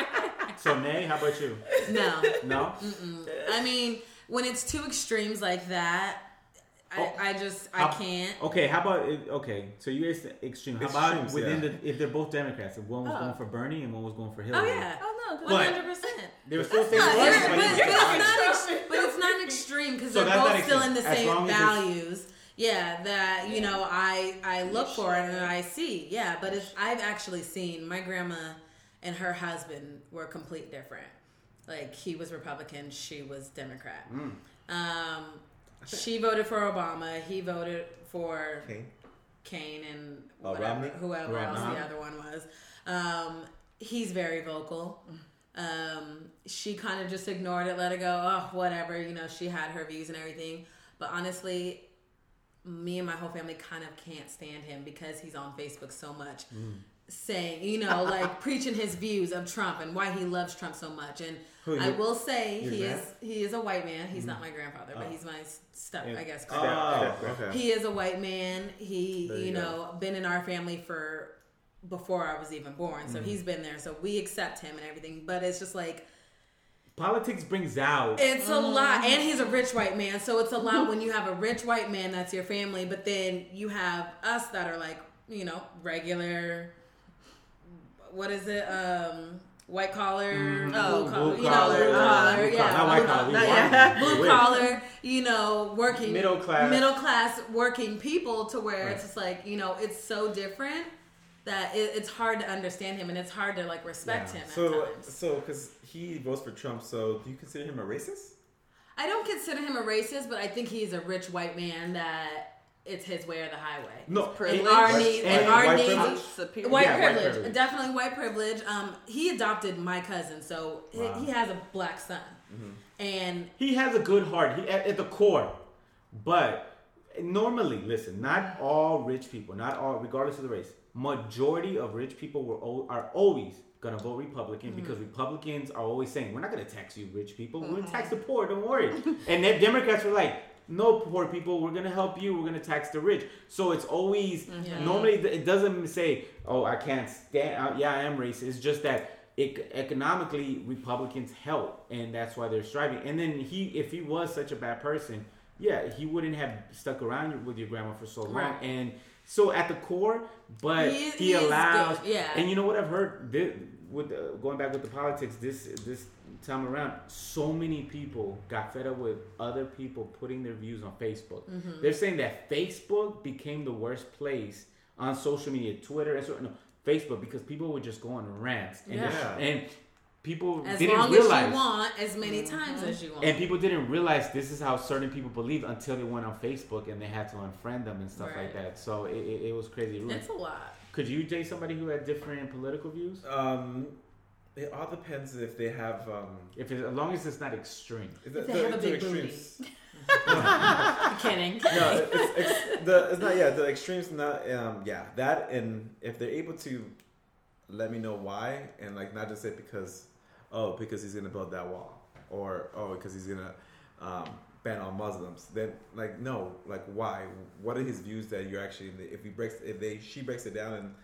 Rubens. So, Nay, how about you? No. No? Mm-mm. I mean, when it's two extremes like that, I, I just, I can't. Okay, how about, okay, so you guys extreme. How about Extremes, within yeah. the, if they're both Democrats, if one was oh. going for Bernie and one was going for Hillary. Oh, yeah. Oh, no, one hundred percent. They were still saying, but it's not an extreme because so they're both still in the same values. Yeah, that, you yeah. know, I, I look sure. for it and I see. Yeah, but it's, I've actually seen my grandma and her husband were complete different. Like, he was Republican, she was Democrat. Mm. Um... She voted for Obama. He voted for Kane, Kane and whatever, whoever else the other one was. Um, he's very vocal. Um, she kind of just ignored it, let it go. Oh, whatever. You know, she had her views and everything. But honestly, me and my whole family kind of can't stand him because he's on Facebook so much, mm. saying, you know, like preaching his views of Trump and why he loves Trump so much. And Who, I will say he grand? is he is a white man. He's mm-hmm. not my grandfather, oh. but he's my step, yeah. I guess. Oh, okay. He is a white man. He, there you, you know, been in our family for before I was even born. So mm-hmm. he's been there. So we accept him and everything. But it's just like Politics brings out. It's a mm. lot. And he's a rich white man. So it's a lot when you have a rich white man that's your family. But then you have us that are like, you know, regular, what is it? Um, white collar. Mm. Oh, blue collar. You know, blue collar. Yeah. Not white collar. Yeah. Blue collar, you know, working. Middle class. Middle class working people to where right. it's just like, you know, it's so different. That it, it's hard to understand him and it's hard to like respect yeah. him. At so, times. so because he votes for Trump, so do you consider him a racist? I don't consider him a racist, but I think he's a rich white man that it's his way or the highway. No, it's privilege. Our needs, and our white needs, privilege. White, yeah, privilege. white privilege, definitely white privilege. Um, he adopted my cousin, so wow. he, he has a black son, mm-hmm. and he has a good heart. He at, at the core, but normally, listen, not all rich people, not all, regardless of the race. Majority of rich people were are always gonna vote Republican mm-hmm. because Republicans are always saying, we're not gonna tax you rich people, mm-hmm. we're gonna tax the poor, don't worry. And then Democrats were like, no, poor people, we're gonna help you, we're gonna tax the rich. So it's always mm-hmm. normally it doesn't say, oh, I can't stand, yeah, I am racist. It's just that it, economically Republicans help, and that's why they're striving. And then he, if he was such a bad person, yeah, he wouldn't have stuck around with your grandma for so long. Right. And so at the core, but he, is, he, he allows, yeah. And you know what I've heard this, with uh, going back with the politics this this time around, so many people got fed up with other people putting their views on Facebook. Mm-hmm. They're saying that Facebook became the worst place on social media, Twitter, and so, no, Facebook, because people were just going rants and yeah. just, and people as didn't long realize as you want, as many times mm-hmm. as you want, and people didn't realize this is how certain people believe until they went on Facebook and they had to unfriend them and stuff right. like that. So it, it, it was crazy. It's a lot. Could you date somebody who had different political views? Um, it all depends if they have. Um, if it, as long as it's not extreme. If the, they the, have a big booty. I'm kidding. No, it's, it's, the, it's not. Yeah, the extremes not. Um, yeah, that and if they're able to let me know why and like not just say because. Oh, because he's gonna build that wall, or oh, because he's gonna um, ban all Muslims. Then, like, no, like, why? What are his views that you're actually? If he breaks, if they, she breaks it down, and,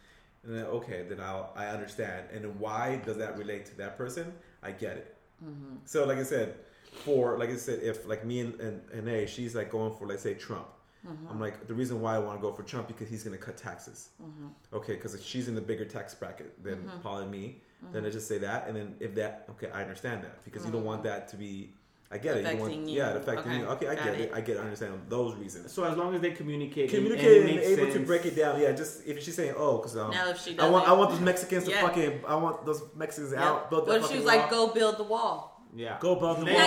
and then okay, then I'll, I understand. And then why does that relate to that person? I get it. Mm-hmm. So, like I said, for like I said, if like me and and, and A, she's like going for let's say Trump. Mm-hmm. I'm like the reason why I want to go for Trump because he's gonna cut taxes. Mm-hmm. Okay, because she's in the bigger tax bracket than mm-hmm. probably me. Mm-hmm. Then I just say that, and then if that, okay, I understand that because mm-hmm. you don't want that to be. I get affecting it. You want, you. Yeah, it affecting okay. you. Okay, I Got get it. it. I get it. I understand those reasons. So as long as they communicate, communicate and, and, and able sense. to break it down. Yeah, just if she's saying, oh, because um, I want, I want those Mexicans to yeah. fucking, I want those Mexicans yeah. out. Build what if she was like, go build the wall? Yeah, go above the wall.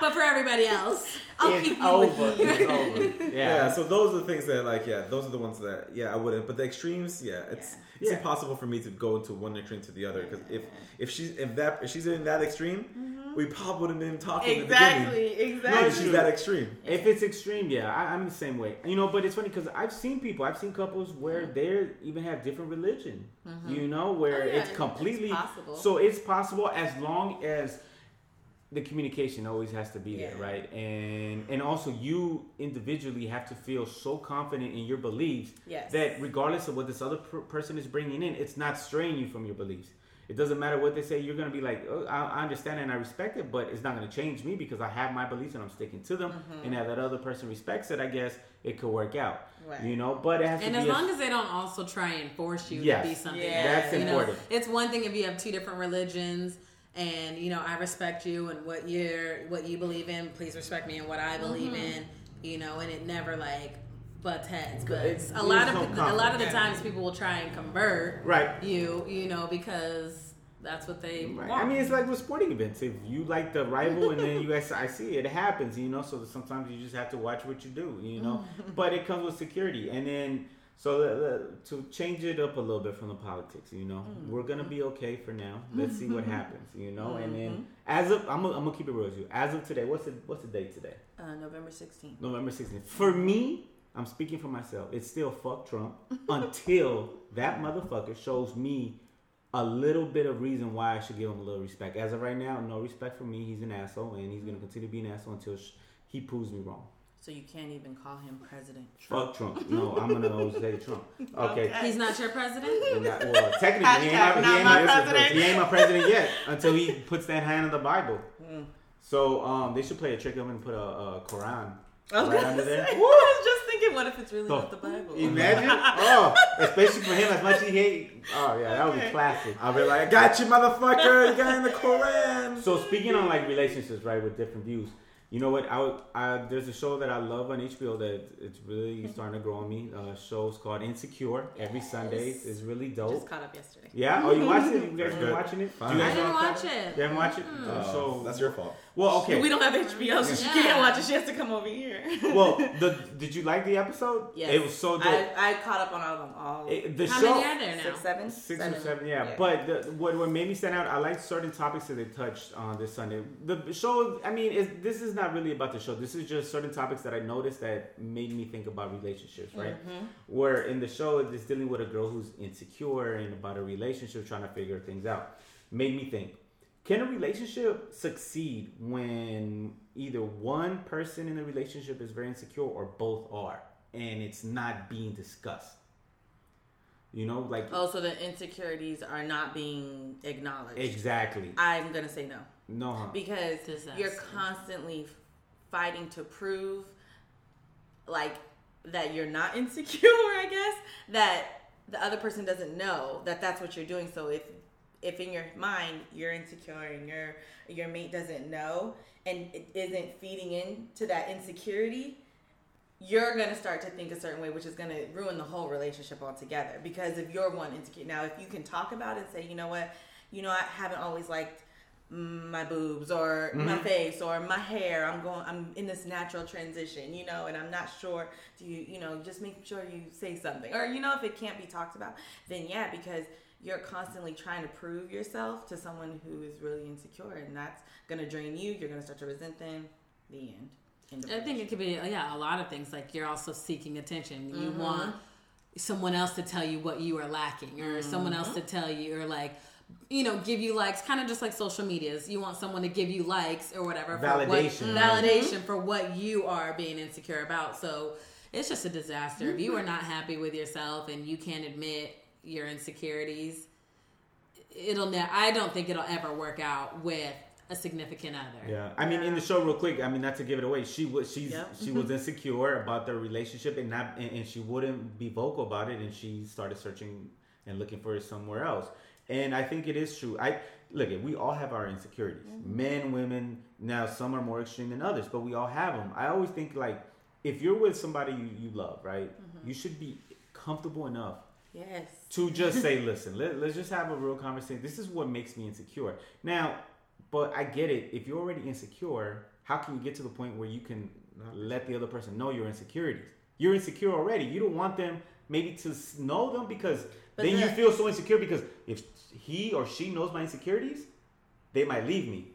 But for everybody else, I'll it's keep over. It's over. Yeah. yeah. So those are the things that, like, yeah, those are the ones that, yeah, I wouldn't. But the extremes, yeah, it's yeah. it's yeah. impossible for me to go into one extreme to the other because if if she's if that if she's in that extreme, mm-hmm. we probably wouldn't have been talking. Exactly. The exactly. No, if she's that extreme. If it's extreme, yeah, I, I'm the same way. You know, but it's funny because I've seen people, I've seen couples where mm-hmm. they even have different religion. Mm-hmm. You know, where oh, yeah, it's completely it's so it's possible as long as. The communication always has to be yeah. there, right? And and also you individually have to feel so confident in your beliefs yes. that regardless of what this other per- person is bringing in, it's not straying you from your beliefs. It doesn't matter what they say. You're going to be like, oh, I, I understand and I respect it, but it's not going to change me because I have my beliefs and I'm sticking to them. Mm-hmm. And if that other person respects it, I guess it could work out. Right. You know, but it has and to be. And as long a, as they don't also try and force you yes, to be something. Yes, that's you important. Know? It's one thing if you have two different religions. And, you know, I respect you and what you're, what you believe in. Please respect me and what I believe mm-hmm. in. You know, and it never, like, butts heads. But it's a lot, of, a lot of the times people will try and convert right. you, you know, because that's what they right. want. I mean, it's like with sporting events. If you like the rival and then you guys, I see it happens, you know. So sometimes you just have to watch what you do, you know. But it comes with security. And then... So uh, to change it up a little bit from the politics, you know, mm-hmm. we're gonna be okay for now. Let's see what happens, you know. Mm-hmm. And then as of I'm gonna, I'm gonna keep it real with you. As of today, what's the what's the date today? Uh, November sixteenth. November sixteenth. For me, I'm speaking for myself. It's still fuck Trump until that motherfucker shows me a little bit of reason why I should give him a little respect. As of right now, no respect for me. He's an asshole, and he's gonna continue to be an asshole until sh- he proves me wrong. So you can't even call him President Trump. Fuck Trump. No, I'm going to Jose Trump. Okay. He's not your president? Not, well, technically, he ain't, my, he, ain't my my he ain't my president yet until he puts that hand in the Bible. Mm. So um, they should play a trick of him and put a, a Quran okay. right under there. Woo! I was just thinking, what if it's really so, not the Bible? Imagine. Oh, especially for him, as much as he hates. Oh, yeah, that okay. would be classic. I'll be like, I got you, motherfucker. You got in the Quran. So speaking on like relationships, right, with different views. You know what? I, I there's a show that I love on H B O that it's really starting to grow on me. Uh, show's called Insecure. Every yes. Sunday is really dope. Just caught up yesterday. Yeah. Oh, you watched it? You guys been watching it? Fine. You guys I didn't watch it. it. You haven't watched it. Mm-hmm. Uh, so that's your fault. Well, okay. We don't have H B O, so she yeah. can't watch it. She has to come over here. Well, the did you like the episode? Yes. It was so dope. I, I caught up on all of them. All it, the how show, many are there now? Six, seven, six seven. or seven. Yeah. yeah. But the, what what made me stand out? I liked certain topics that they touched on this Sunday. The show. I mean, is this is. Not really about the show. This is just certain topics that I noticed that made me think about relationships, right? Mm-hmm. Where in the show it's dealing with a girl who's insecure and about a relationship, trying to figure things out. Made me think, can a relationship succeed when either one person in the relationship is very insecure or both are, and it's not being discussed? You know, like oh, so the insecurities are not being acknowledged. Exactly. I'm gonna say no. No, huh? Because disaster. You're constantly fighting to prove, like, that you're not insecure, I guess, that the other person doesn't know that that's what you're doing. So if if in your mind you're insecure and your your mate doesn't know and it isn't feeding into that insecurity, you're going to start to think a certain way, which is going to ruin the whole relationship altogether. Because if you're one insecure, now if you can talk about it and say, you know what, you know, I haven't always liked my boobs or mm-hmm. my face or my hair. I'm going, I'm in this natural transition, you know, and I'm not sure. Do you, you know, just make sure you say something, or, you know, if it can't be talked about, then yeah, because you're constantly trying to prove yourself to someone who is really insecure, and that's going to drain you. You're going to start to resent them. The end. end I think it could be, yeah, a lot of things. Like you're also seeking attention. You mm-hmm. want someone else to tell you what you are lacking, or mm-hmm. someone else to tell you, or like, you know, give you likes, kind of just like social medias. You want someone to give you likes or whatever. Validation. For what, right? Validation for what you are being insecure about. So it's just a disaster. Mm-hmm. If you are not happy with yourself and you can't admit your insecurities, it'll. Ne- I don't think it'll ever work out with a significant other. Yeah. I mean, in the show real quick, I mean, not to give it away, she was, she's, yep. she was insecure about their relationship and not, and, and she wouldn't be vocal about it. And she started searching and looking for it somewhere else. And I think it is true. I look, we all have our insecurities. Mm-hmm. Men, women, now some are more extreme than others, but we all have them. I always think, like, if you're with somebody you, you love, right, mm-hmm. you should be comfortable enough yes. to just say, listen, let, let's just have a real conversation. This is what makes me insecure. Now, but I get it. If you're already insecure, how can you get to the point where you can let the other person know your insecurities? You're insecure already. You don't want them maybe to know them because... But then the, you feel so insecure because if he or she knows my insecurities, they might leave me.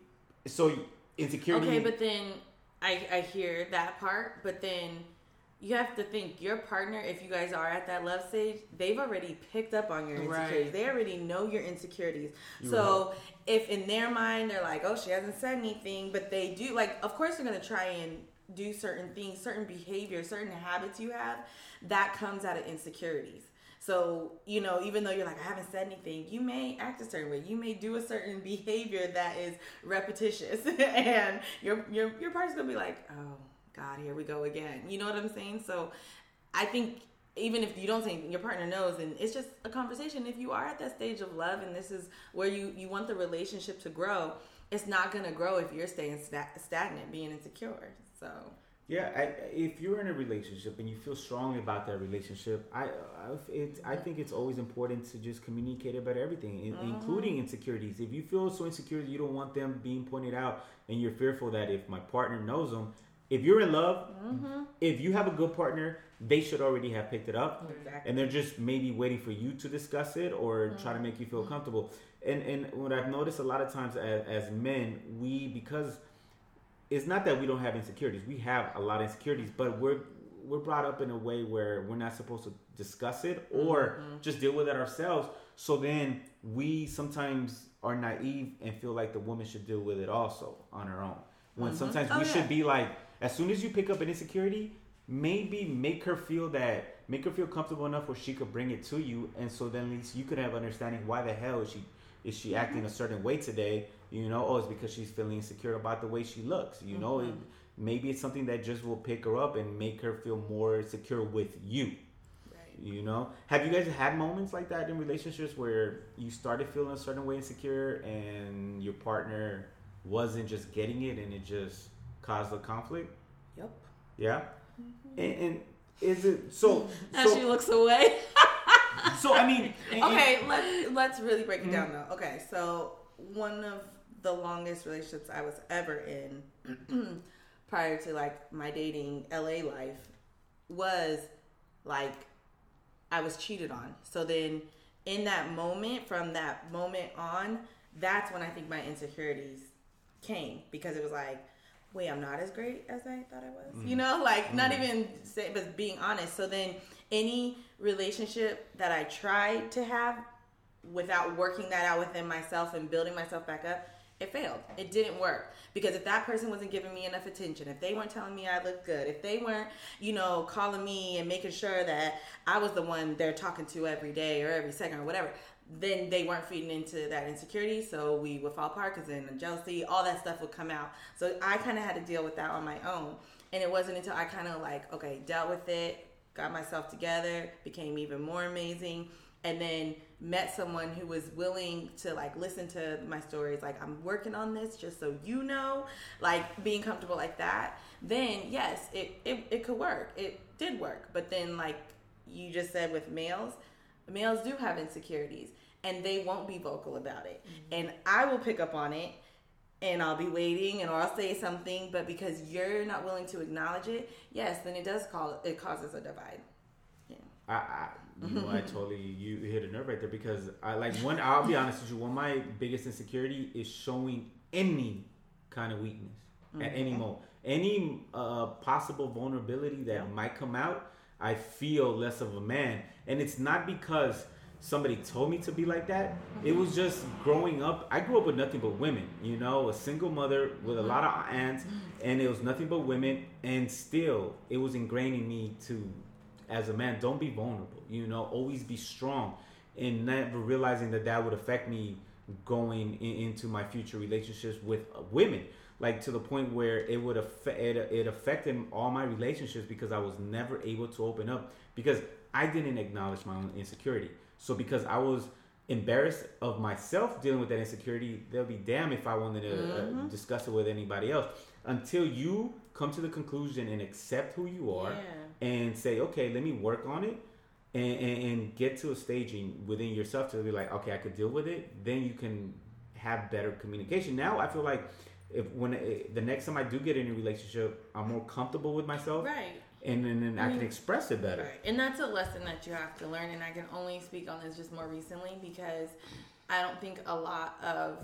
So insecurity. Okay, but then I, I hear that part. But then you have to think your partner, if you guys are at that love stage, they've already picked up on your insecurities. Right. They already know your insecurities. You're so right. If in their mind they're like, oh, she hasn't said anything, but they do, like, of course they're going to try and do certain things, certain behavior, certain habits you have. That comes out of insecurities. So, you know, even though you're like, I haven't said anything, you may act a certain way. You may do a certain behavior that is repetitious. And your your your partner's going to be like, oh, God, here we go again. You know what I'm saying? So I think even if you don't think your partner knows, and it's just a conversation. If you are at that stage of love and this is where you, you want the relationship to grow, it's not going to grow if you're staying st- stagnant, being insecure. So... Yeah, I, if you're in a relationship and you feel strongly about that relationship, I, I, it, I think it's always important to just communicate about everything, in, mm-hmm. including insecurities. If you feel so insecure that you don't want them being pointed out and you're fearful that if my partner knows them, if you're in love, mm-hmm. if you have a good partner, they should already have picked it up. Exactly. And they're just maybe waiting for you to discuss it or mm-hmm. try to make you feel comfortable. And, and what I've noticed a lot of times as, as men, we, because... It's not that we don't have insecurities. We have a lot of insecurities, but we're we're brought up in a way where we're not supposed to discuss it or mm-hmm. just deal with it ourselves. So then we sometimes are naive and feel like the woman should deal with it also on her own. When mm-hmm. sometimes oh, we yeah. should be like, As soon as you pick up an insecurity, maybe make her feel that, make her feel comfortable enough where she could bring it to you, and so then at least you could have understanding why the hell is she is she mm-hmm. acting a certain way today. You know, oh, it's because she's feeling insecure about the way she looks. You mm-hmm. know, it, maybe it's something that just will pick her up and make her feel more secure with you. Right. You know, have you guys had moments like that in relationships where you started feeling a certain way insecure and your partner wasn't just getting it and it just caused a conflict? Yep. Yeah. Mm-hmm. And, and is it so? As so, she looks away. So I mean, and, okay, and, let's let's really break it mm-hmm. down though. Okay, so one of the longest relationships I was ever in, prior to like my dating L A life, was like I was cheated on. So then, in that moment, from that moment on, that's when I think my insecurities came, because it was like, wait, I'm not as great as I thought I was. Mm. You know, like mm. not even say, but being honest. So then any relationship that I tried to have without working that out within myself and building myself back up, it failed. It didn't work. Because if that person wasn't giving me enough attention, if they weren't telling me I looked good, if they weren't, you know, calling me and making sure that I was the one they're talking to every day or every second or whatever, then they weren't feeding into that insecurity, so we would fall apart, because then jealousy, all that stuff would come out. So I kind of had to deal with that on my own, and it wasn't until I kind of like, okay, dealt with it, got myself together, became even more amazing, and then met someone who was willing to like listen to my stories, like, I'm working on this, just so you know, like being comfortable like that, then yes, it, it, it could work. It did work. But then like you just said with males, males do have insecurities, and they won't be vocal about it. Mm-hmm. And I will pick up on it, and I'll be waiting, and or I'll say something, but because you're not willing to acknowledge it, yes, then it does call it causes a divide. Yeah. I, I you know, I totally you hit a nerve right there, because I like one I'll be honest with you, one of my biggest insecurity is showing any kind of weakness mm-hmm. at any moment. Any uh, possible vulnerability that yeah. might come out, I feel less of a man. And it's not because somebody told me to be like that. It was just growing up. I grew up with nothing but women, you know, a single mother with a lot of aunts, and it was nothing but women. And still, it was ingrained in me to, as a man, don't be vulnerable, you know, always be strong. And never realizing that that would affect me going in, into my future relationships with women. Like, to the point where it would affect, it, it affected all my relationships, because I was never able to open up, because I didn't acknowledge my own insecurity. So because I was embarrassed of myself dealing with that insecurity, they'll be damned if I wanted to mm-hmm. uh, discuss it with anybody else. Until you come to the conclusion and accept who you are yeah. and say, okay, let me work on it, and, and, and get to a stage in, within yourself to be like, okay, I could deal with it. Then you can have better communication. Now I feel like if when it, the next time I do get in a relationship, I'm more comfortable with myself. Right. And then and I can express it better. Right. And that's a lesson that you have to learn. And I can only speak on this just more recently, because I don't think a lot of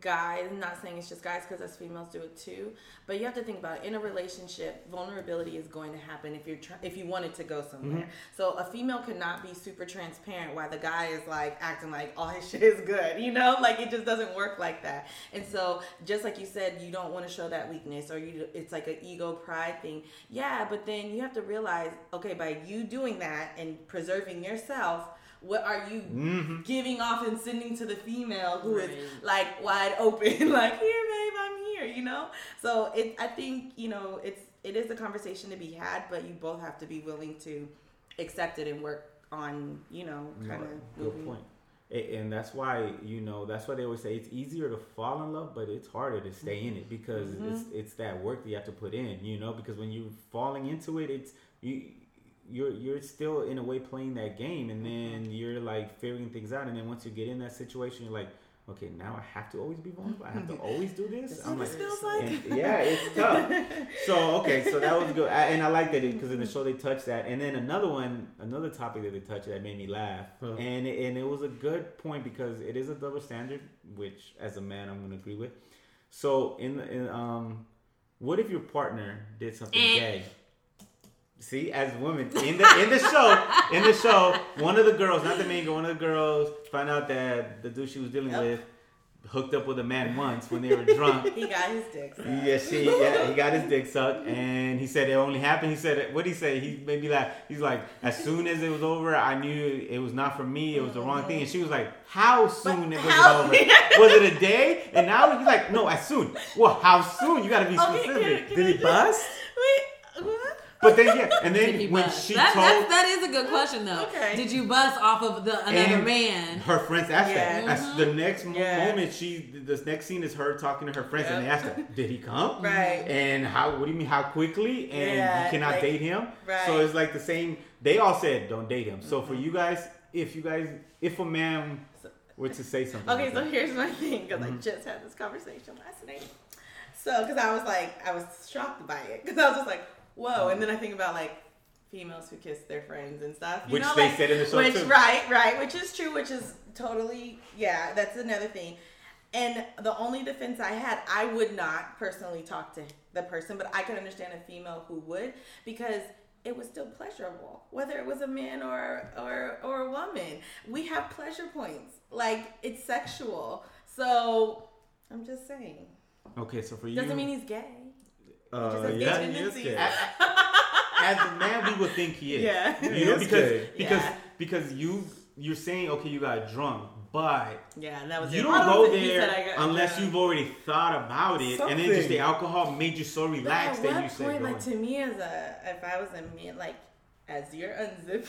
guys, I'm not saying it's just guys, because us females do it too, but you have to think about it. In a relationship, vulnerability is going to happen if you're tr- if you wanted to go somewhere. Mm-hmm. So a female cannot be super transparent while the guy is like acting like all his shit is good, you know, like it just doesn't work like that. And so just like you said, you don't want to show that weakness, or you it's like an ego pride thing. Yeah, but then you have to realize, okay, by you doing that and preserving yourself, what are you mm-hmm. giving off and sending to the female who right. is like wide open, like, here, babe, I'm here, you know? So it, I think, you know, it's, it is a conversation to be had, but you both have to be willing to accept it and work on, you know, kind of. Good moving. Point. And that's why, you know, that's why they always say it's easier to fall in love, but it's harder to stay mm-hmm. in it, because mm-hmm. it's, it's that work that you have to put in, you know, because when you're falling into it, it's, you, you're you're still in a way playing that game, and then you're like figuring things out, and then once you get in that situation, you're like, okay, now I have to always be vulnerable, I have to always do this. I'm like, feels like. Yeah, it's tough. So okay, so that was good, I, and I like that, because in the show they touched that. And then another one, another topic that they touched that made me laugh, huh. and and it was a good point, because it is a double standard, which as a man I'm going to agree with. So in, in um, what if your partner did something gay? See, as women in the in the show, in the show, one of the girls, not the main girl, one of the girls, found out that the dude she was dealing yep. with hooked up with a man once when they were drunk. He got his dick sucked. Yeah, she, yeah, he got his dick sucked, and he said it only happened. He said, what did he say? He made me laugh. He's like, as soon as it was over, I knew it was not for me. It was the wrong thing. And she was like, how soon but it was how- over? Was it a day? And now he's like, no, as soon. Well, how soon? You got to be specific. Okay, can, can did he just, bust? Wait, what? But then, yeah, and then when bust? she that, told... That, that is a good question, though. Okay. Did you bust off of the another man? Her friends asked yeah. that. Mm-hmm. The next yeah. moment, she... The next scene is her talking to her friends, yep. and they asked her, did he come? Right. And how... What do you mean, how quickly? And yeah, you cannot like, date him? Right. So it's like the same... They all said, don't date him. So for you guys, if you guys... If a man were to say something... Okay, like so that. Here's my thing, because mm-hmm. I just had this conversation last night. So, because I was like... I was shocked by it, because I was just like... Whoa, and then I think about, like, females who kiss their friends and stuff. You which know, they like, said in the show, which, too. Right, right, which is true, which is totally, yeah, that's another thing. And the only defense I had, I would not personally talk to the person, but I could understand a female who would, because it was still pleasurable, whether it was a man or or, or a woman. We have pleasure points. Like, it's sexual. So, I'm just saying. Okay, so for you... Doesn't mean he's gay. Uh, yeah, he is gay. As a man, we would think he is. Yeah, you he know, is because gay. because yeah. because you you're saying okay, you got drunk, but yeah, that was you it. don't go there unless drunk. you've already thought about it, Something. and then just the alcohol made you so relaxed that you said. Point, like to me, as a if I was a man, like as you're unzipping,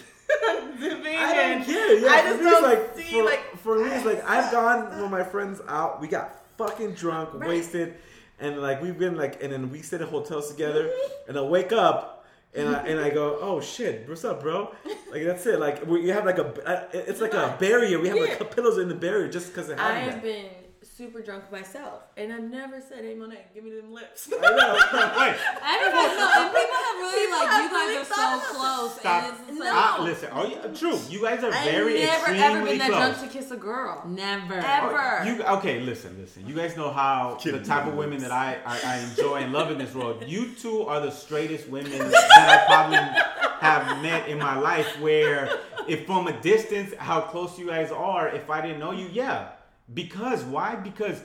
unzipping I don't get it. Yeah, I just don't like, see for, like for me, it's like I've gone with my friends out. We got fucking drunk, right. wasted. And like we've been like, and then we sit in hotels together, and I wake up, and I and I go, oh shit, what's up, bro? Like that's it. Like we have like a, it's like a barrier. We have like a pillows in the barrier just because it happened. I've been super drunk myself, and I've never said, hey Monet, give me them lips. I know. Wait. I don't know. And people have really people like have you guys really are so close. Stop. And it's like, I, no. Listen, are you, true. You guys are very extremely close. I've never ever been that close. drunk to kiss a girl. Never. Ever. You, okay, listen, listen. You guys know how Kid the type knows. of women that I, I, I enjoy and love in this world. You two are the straightest women that I probably have met in my life. Where if from a distance, how close you guys are. If I didn't know you, yeah. Because why? Because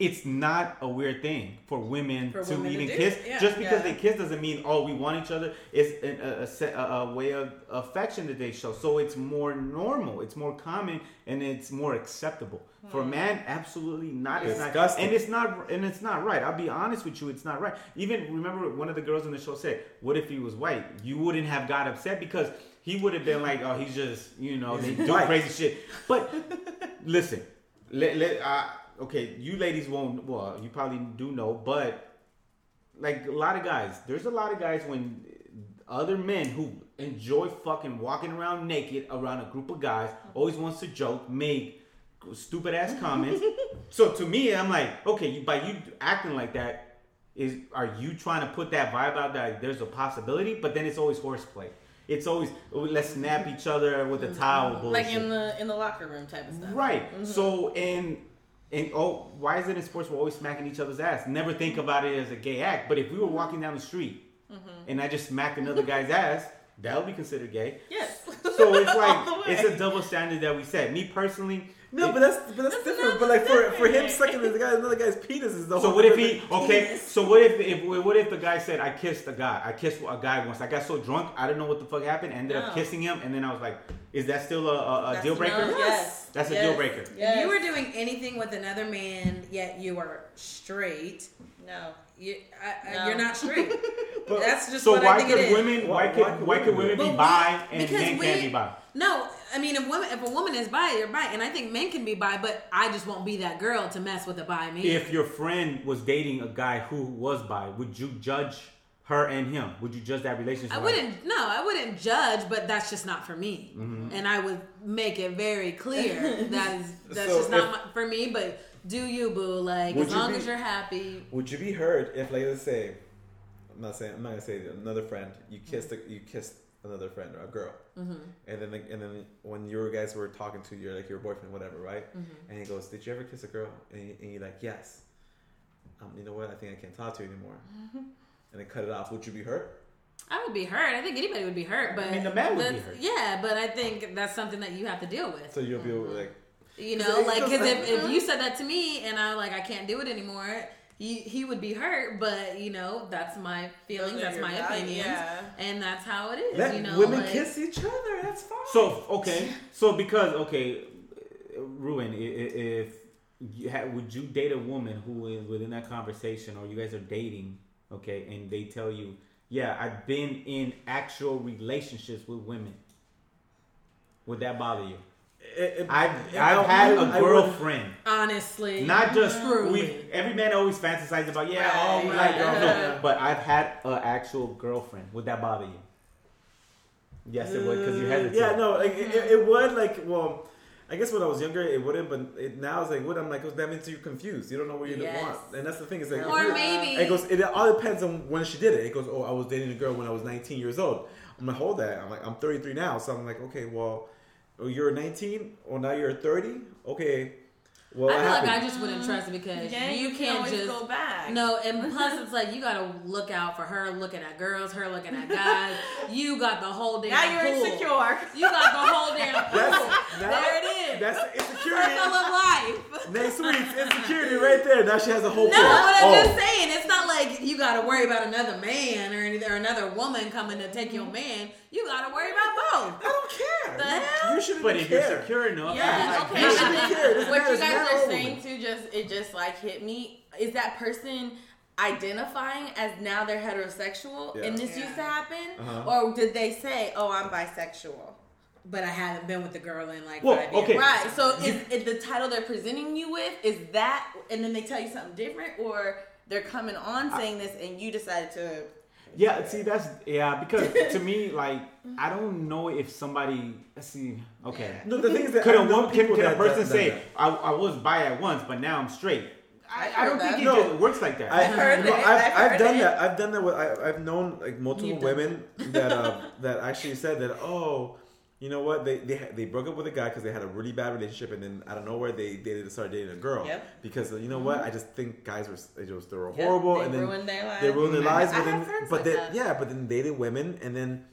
it's not a weird thing for women for to women even to kiss. Yeah, Just because yeah. they kiss doesn't mean oh we want each other. It's a, a, a way of affection that they show. So it's more normal. It's more common and it's more acceptable mm. for a man. Absolutely not. It's disgusting. Not, and it's not. And it's not right. I'll be honest with you. It's not right. Even remember one of the girls in the show said, "What if he was white? You wouldn't have got upset because he would have been like, oh he's just you know they do crazy shit." But listen. Let, let, uh, okay, you ladies won't, well, you probably do know, but like a lot of guys, there's a lot of guys when other men who enjoy fucking walking around naked around a group of guys always wants to joke, make stupid ass comments. So to me, I'm like, okay, you, by you acting like that, is are you trying to put that vibe out that there's a possibility? But then it's always horseplay. It's always let's snap each other with a towel, bullshit. Like in the in the locker room type of stuff, right? Mm-hmm. So and and oh, why is it in sports we're always smacking each other's ass? Never think about it as a gay act. But if we were walking down the street mm-hmm. and I just smacked another guy's ass, that would be considered gay. Yes. So it's like it's a double standard that we set. Me personally. No, it, but that's but that's, that's different. But like for, for him sucking the guy, another guy's penis is the whole. So what if he? Okay. Penis. So what if, if what if the guy said I kissed a guy? I kissed a guy once. I got so drunk I don't know what the fuck happened. I ended no. up kissing him, and then I was like, is that still a, a, a deal breaker? No, yes. That's yes. a deal breaker. Yes. If you were doing anything with another man, yet you were straight. No. You, I, no. You're not straight. But, that's just so what I think it is. So why could women? Why could why could women be bi and men can't be bi? No. I mean, if women, if a woman is bi, you're bi. And I think men can be bi, but I just won't be that girl to mess with a bi man. If your friend was dating a guy who was bi, would you judge her and him? Would you judge that relationship? I wouldn't. No, I wouldn't judge, but that's just not for me. Mm-hmm. And I would make it very clear that is, that's so just not if, my, for me. But do you, boo? Like, as long be, as you're happy. Would you be hurt if, like, let's say, I'm not saying, I'm not gonna say another friend. You kissed, mm-hmm. a, you kissed. Another friend or a girl, mm-hmm. and then and then when your guys were talking to your like your boyfriend, whatever, right? Mm-hmm. And he goes, "Did you ever kiss a girl?" And, you, and you're like, "Yes." Um, you know what? I think I can't talk to you anymore. Mm-hmm. And they cut it off. Would you be hurt? I would be hurt. I think anybody would be hurt. But I mean, the man would be hurt. Yeah, but I think that's something that you have to deal with. So you'll be mm-hmm. like. You know, like, because if, if you said that to me and I like, I can't do it anymore, he, he would be hurt. But, you know, that's my feelings. That's my opinions. Yeah. And that's how it is. Let you know, women like, kiss each other. That's fine. So, okay. So, because, okay, Ruin, if you had, would you date a woman who is within that conversation, or you guys are dating, okay, and they tell you, yeah, I've been in actual relationships with women. Would that bother you? It, it, I've, it, I've had a girlfriend. Honestly. Not just we. Every man always fantasizes about, yeah, right, oh, we like girls. No, but I've had an actual girlfriend. Would that bother you? Yes, it would, because you had it. Yeah, no, like, it, it, it would, like, well, I guess when I was younger, it wouldn't, but it, now it's like, what? I'm like, oh, that means you're confused. You don't know what you yes. want. And that's the thing. It's like, or it, maybe. It, goes, it all depends on when she did it. It goes, oh, I was dating a girl when I was nineteen years old. I'm like, hold that. I'm like, I'm thirty-three now. So I'm like, okay, well, you're nineteen. Well, now you're thirty. Okay. Well, I feel happened? like I just wouldn't trust it because yeah, you, you can't can just go back. No, and plus it's like you gotta look out for her looking at girls, her looking at guys. You got the whole damn now you're pool. Insecure. You got the whole damn pool. Now, there it is. That's insecurity. Circle of life. Next week's insecurity right there. Now she has a whole pool. No, but I'm oh. just saying it's not like you gotta worry about another man or anything, or another woman coming to take your man. You gotta worry about both. I don't care. The hell? You shouldn't but if care. You're secure enough, yeah, okay. You shouldn't care. What you guys are saying too, just it just like hit me. Is that person identifying as now they're heterosexual yeah. and this yeah. used to happen, uh-huh. or did they say, "Oh, I'm bisexual"? But I haven't been with the girl in like well, five years. Okay. Right. So is, is the title they're presenting you with is that, and then they tell you something different, or they're coming on saying I, this, and you decided to. Yeah, see, that's, yeah, because to me, like, I don't know if somebody, let's see, okay. No, the thing is that could a, one, can, can a person that, say, that. I, I was bi at once, but now I'm straight? I, I, I don't that. think it no, works like that. I, I've heard no, it. I've, I've, I've heard done it. that. I've done that with, I, I've known, like, multiple women that uh, that actually said that, oh, you know what, they they, they broke up with a guy because they had a really bad relationship, and then out of nowhere they dated started dating a girl. Yep. Because you know mm-hmm. what, I just think guys were they, just, they were horrible, yep. they and ruined then their lives. they ruined their lives. But I then, but like they, that. yeah, but then dated women, and then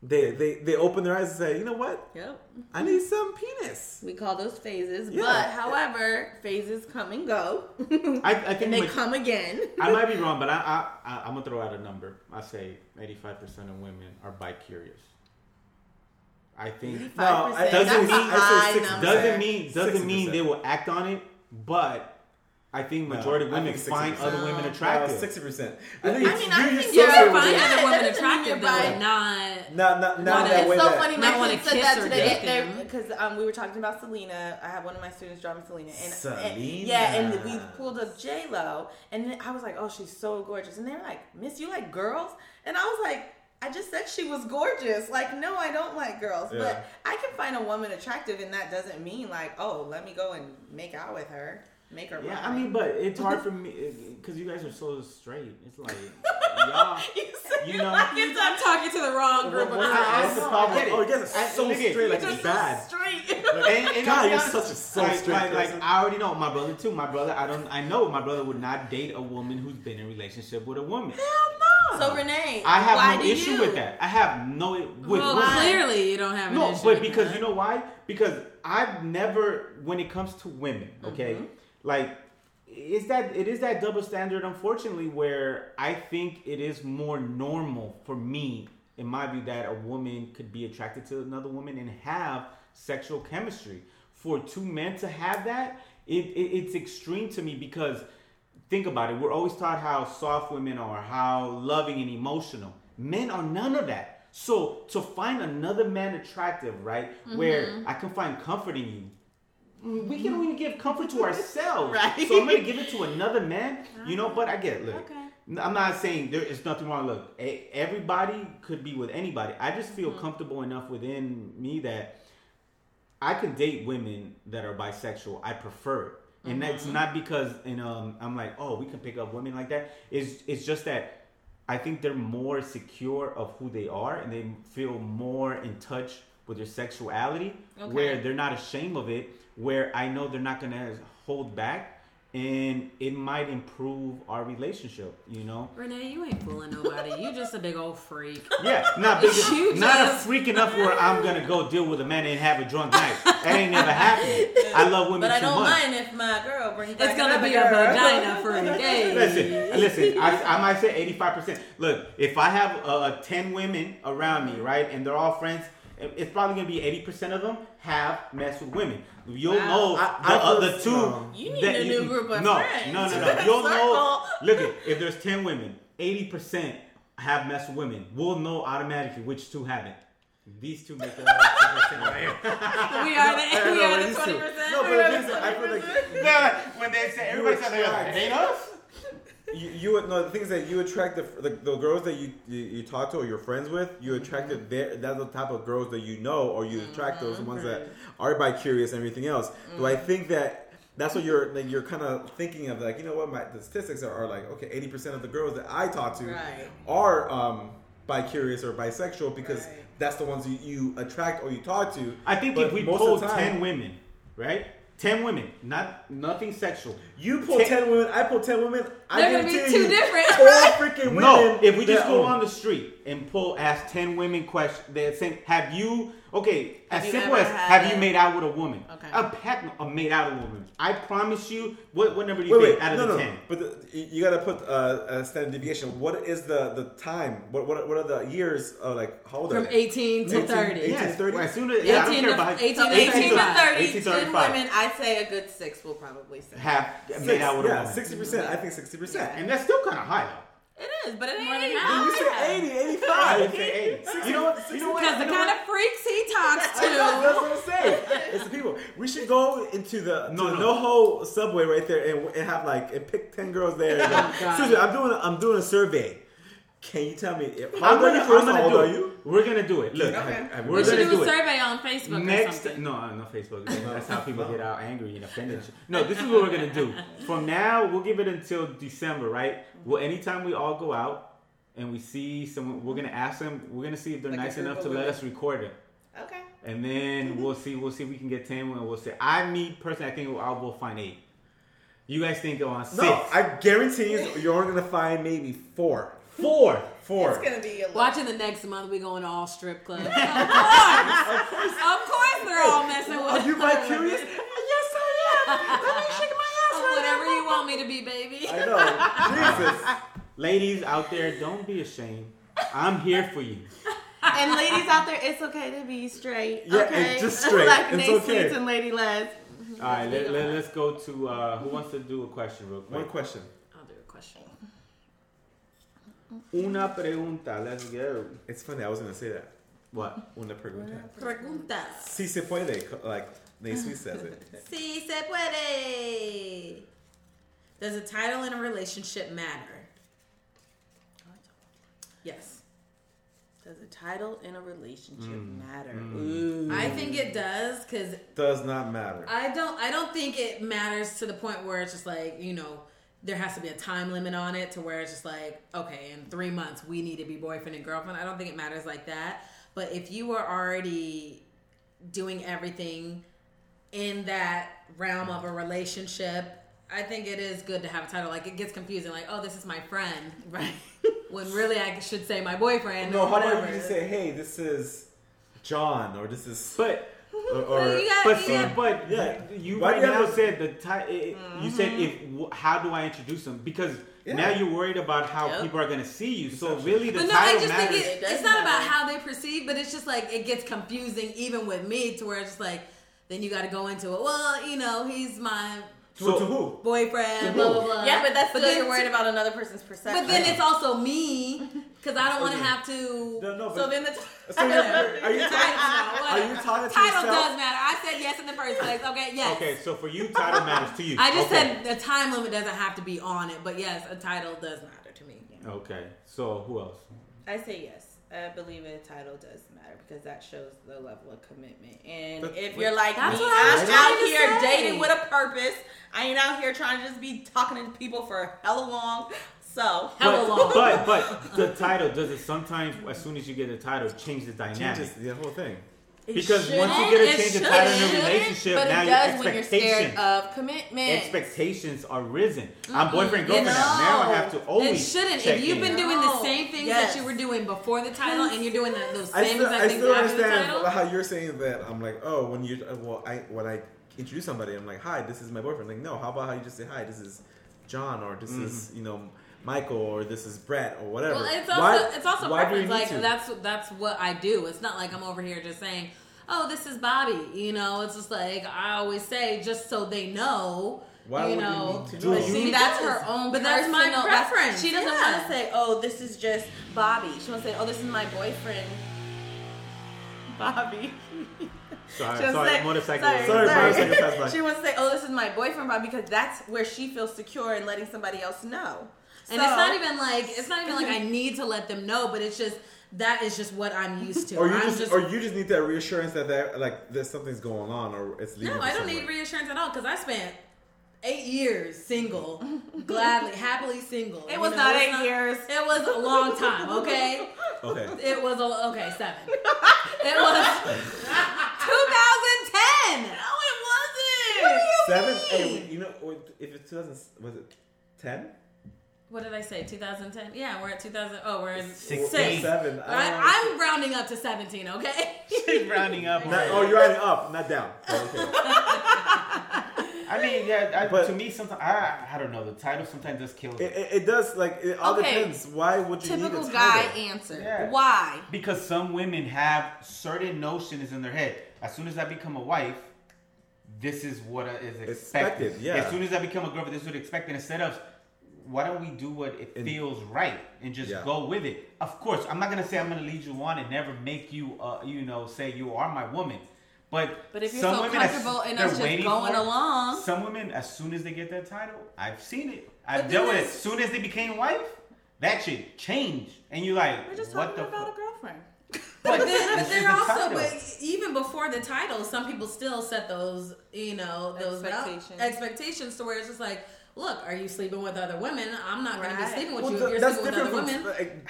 they they they open their eyes and say, you know what, yep, I need some penis. We call those phases, yeah. but however, phases come and go, I, I think and they like, come again. I might be wrong, but I I I'm gonna throw out a number. I say eighty-five percent of women are bi-curious. I think no, doesn't mean I say six, doesn't mean doesn't sixty percent. Mean they will act on it, but I think majority no, of women find other no. women attractive. Sixty no, percent. I think I mean, I think you can find yeah, other women attractive, but not not not, not that way. It's so that. funny. My student said that today because um, we were talking about Selena. I have one of my students drawing Selena, and, Selena. and yeah, and we pulled up J-Lo, and then I was like, oh, she's so gorgeous, and they were like, Miss, you like girls, and I was like. I just said she was gorgeous. Like, no, I don't like girls. Yeah. But I can find a woman attractive, and that doesn't mean, like, oh, let me go and make out with her. Make her Yeah, mine. I mean, but it's hard for me, because you guys are so straight. It's like, y'all, you, you know. Like it's, I'm talking to the wrong group of girls. That's the problem. I oh, you guys are so I, straight. It, like, it's bad. Straight. and, and God, you're honest, such a so like, straight like, like, I already know. My brother, too. My brother, I don't. I know my brother would not date a woman who's been in a relationship with a woman. Hell no. So Renee, I have why no do issue you? with that. I have no with well, women. Clearly you don't have an no, issue. No, but because that. you know why? Because I've never, when it comes to women, okay, mm-hmm. like is that it is that double standard, unfortunately, where I think it is more normal for me, in my view, that a woman could be attracted to another woman and have sexual chemistry. For two men to have that, it, it it's extreme to me because. Think about it. We're always taught how soft women are, how loving and emotional. Men are none of that. So to find another man attractive, right, mm-hmm. where I can find comfort in you, we can only give comfort to ourselves. Right. So I'm going to give it to another man, you know, but I get it. Look, okay. I'm not saying there is nothing wrong. Look, everybody could be with anybody. I just feel mm-hmm. comfortable enough within me that I can date women that are bisexual. I prefer it. And mm-hmm. that's not because, and um, I'm like, oh, we can pick up women like that. It's it's just that I think they're more secure of who they are, and they feel more in touch with their sexuality, okay. where they're not ashamed of it. Where I know they're not gonna hold back, And it might improve our relationship, you know? Renee, you ain't fooling nobody. You just a big old freak. Yeah, not, big, not just... a freak enough where I'm going to go deal with a man and have a drunk night. That ain't never happened. I love women but too much. But I don't much. mind if my girl brings back It's going to be girl. a vagina for a day. Listen, listen I, I might say eighty-five percent. Look, if I have uh, ten women around me, right, and they're all friends, it's probably going to be eighty percent of them have messed with women. You'll wow. know I, the other two. Wrong. You need a new you, group of no, friends. No, no, no. You'll know. Look, at, if there's ten women, eighty percent have messed with women. We'll know automatically which two haven't. These two make the one hundred percent right here. We are the, we are the twenty percent. No, but the thing I feel like... No, when they say everybody said they're like, they know us? You, you would no the things that you attract the the, the girls that you, you you talk to or you're friends with, you attracted mm-hmm. their that's the type of girls that you know, or you attract those mm-hmm. ones that are bi-curious and everything else. Mm-hmm. So I think that that's what you're like, you're kind of thinking of, like, you know what, my the statistics are, are like, okay, eighty percent of the girls that I talk to right. are um bi-curious or bisexual because right. that's the ones you, you attract or you talk to. I think but if we pulled time, ten women, right? Ten women, not nothing sexual. You pull ten, ten women, I pull ten women. They're gonna be two different. Four freaking women. No, if we just go own. on the street and pull, ask ten women question. They're saying, "Have you okay?" Have as you simple as, "Have a... you made out with a woman?" Okay, a pack of made out with a woman. I promise you. What what number do you wait, think wait, out no, of the no, ten? But the, you gotta put uh, a standard deviation. What is the, the time? What what what are the years? Uh, like how old? From eighteen to thirty. Yes, thirty. As soon as yeah, eighteen, I don't care about eighteen, eighteen to thirty. Eighteen to thirty-five. Women, I say a good six will probably say have made out with yeah, a woman. Sixty percent. I think sixty. Yeah. And that's still kind of high, though. It is, but it ain't more than high. You said eighty, eighty-five. eighty. You know what? Because you know the kind what? of freaks he talks to. Know, that's what I'm saying. It's the people. We should go into the no, to no. NoHo subway right there and, and have like and pick ten girls there. And, like, seriously, I'm doing a, I'm doing a survey. Can you tell me? If, how I'm gonna, I'm gonna old do are you? We're gonna do it. Look, okay. I, I, we're we gonna do, do a survey it. on Facebook. Next, or no, no Facebook. That's how people get out angry and offended. No, this is what we're gonna do. From now, we'll give it until December, right? Well, anytime we all go out and we see someone, we're gonna ask them. We're gonna see if they're like nice enough to let it. us record it. Okay. And then mm-hmm. we'll see. We'll see if we can get ten. And we'll see. I, me personally, I think I will find eight. You guys think on six? No, I guarantee you, you're only gonna find maybe four. Four. Four. It's going to be a lot. Watching the next month, we going to all strip clubs. Of course. Of course. Of course they're all messing with us. Are you bi-curious? Yes, I am. Let me shake my ass. Right Whatever now. You want me to be, baby. I know. Jesus. Ladies out there, don't be ashamed. I'm here for you. And ladies out there, it's okay to be straight. Yeah, okay? It's just straight. Like it's Nate okay. Sweets and Lady Les. All right, let, let, let's go to, uh, who wants to do a question real quick? One question. I'll do a question. Una pregunta. Let's go. It's funny. I was gonna say that. What? Una pregunta. Pregunta. Si se puede, like Nate Sweet says it. Si se puede. Does a title in a relationship matter? Yes. Does a title in a relationship mm. matter? Mm. I think it does, because does not matter. I don't. I don't think it matters to the point where it's just like, you know, there has to be a time limit on it to where it's just like, okay, in three months we need to be boyfriend and girlfriend. I don't think it matters like that. But if you are already doing everything in that realm of a relationship, I think it is good to have a title. Like, it gets confusing. Like, oh, this is my friend, right? When really I should say my boyfriend. No, or whatever. How about you say, hey, this is John, or this is... But- Or, or, so you gotta, but see, yeah. but yeah. you right now said the ti- it, mm-hmm. you said if w- how do I introduce them, because yeah. now you're worried about how yep. people are going to see you. So really, the but no, title I just matters. Think it, it it's not matter. About how they perceive, but it's just like it gets confusing even with me to where it's just like then you got to go into it. Well, you know, he's my. So, to who? Boyfriend, to who? Blah, blah, blah. Yeah, but that's but still, you're worried about another person's perception. But then it's also me, because I don't want to okay. have to... No, no, so then the... T- so you're, are you talking to yourself? Title does matter. I said yes in the first place. Okay, yes. Okay, so for you, title matters to you. I just okay. said the time limit doesn't have to be on it, but yes, a title does matter to me. Yeah. Okay, so who else? I say yes. I believe a title does matter because that shows the level of commitment. And but, if you're like me, I'm out here dating with a purpose. I ain't out here trying to just be talking to people for hella long. So hella but, long. But but the title does it sometimes. As soon as you get a title, change the dynamic. Changes the whole thing. It because once you get a change of pattern in a relationship, but now it does your expectations, when you're scared of commitment. Expectations are risen. Mm-hmm. I'm boyfriend, girlfriend no. now. Now I have to always. It shouldn't. Check if you've in. been doing no. the same things yes. that you were doing before the title, and you're doing the, those same things I still understand how you're saying that. I'm like, oh, when you well, I when I introduce somebody, I'm like, hi, this is my boyfriend. I'm like, no, how about how you just say hi? This is John, or this mm-hmm. is you know. Michael, or this is Brett, or whatever. Well, it's also why, it's also preference. Like to? that's that's what I do. It's not like I'm over here just saying, "Oh, this is Bobby." You know, it's just like I always say, just so they know. Why you would know, you need to know? See, she that's does. her own, but that's my no, preference. That's, she doesn't yeah. want to say, "Oh, this is just Bobby." She wants to say, "Oh, this is my boyfriend, Bobby." Sorry, sorry, say, motorcycle. Sorry, sorry, sorry. motorcycle. She wants to say, "Oh, this is my boyfriend, Bobby," because that's where she feels secure in letting somebody else know. And so, it's not even like it's not even like I need to let them know, but it's just that is just what I'm used to. Or you just, just or you just need that reassurance that that like there's something's going on or it's leading. No, I don't somewhere. need reassurance at all because I spent eight years single, gladly, happily single. It was you know, not eight not, years. It was a long time. Okay. Okay. It was a, okay seven. It was two thousand ten. No, it wasn't. What do you seven, mean? Eight, you know, if it's two thousand, was it ten? What did I say? two thousand ten? Yeah, we're at two thousand. Oh, we're in six. six. Seven. Uh, I, I'm rounding up to seventeen, okay? She's rounding up. Not, oh, you're rounding up, not down. Oh, okay. I mean, yeah, I, but, to me, sometimes, I, I don't know, the title sometimes does kill me. It, it, it does, like, it all okay. depends. Why would you Typical need a title? Typical guy answer. Yeah. Why? Because some women have certain notions in their head. As soon as I become a wife, this is what is expected. expected yeah. As soon as I become a girlfriend, this is what is expected. Instead of... Why don't we do what it feels right and just yeah. go with it? Of course, I'm not gonna say I'm gonna lead you on and never make you, uh, you know, say you are my woman. But but if you're some so women comfortable as, in us just going along, some women as soon as they get that title, I've seen it. I've dealt with it. As soon as they became wife, that shit changed, and you're like, we're just what talking the about fuck? A girlfriend. But, but then, but they're also, the but even before the title, some people still set those, you know, those expectations, no, expectations to where it's just like. Look, are you sleeping with other women? I'm not right. going to be sleeping with well, you. If you're sleeping with other women.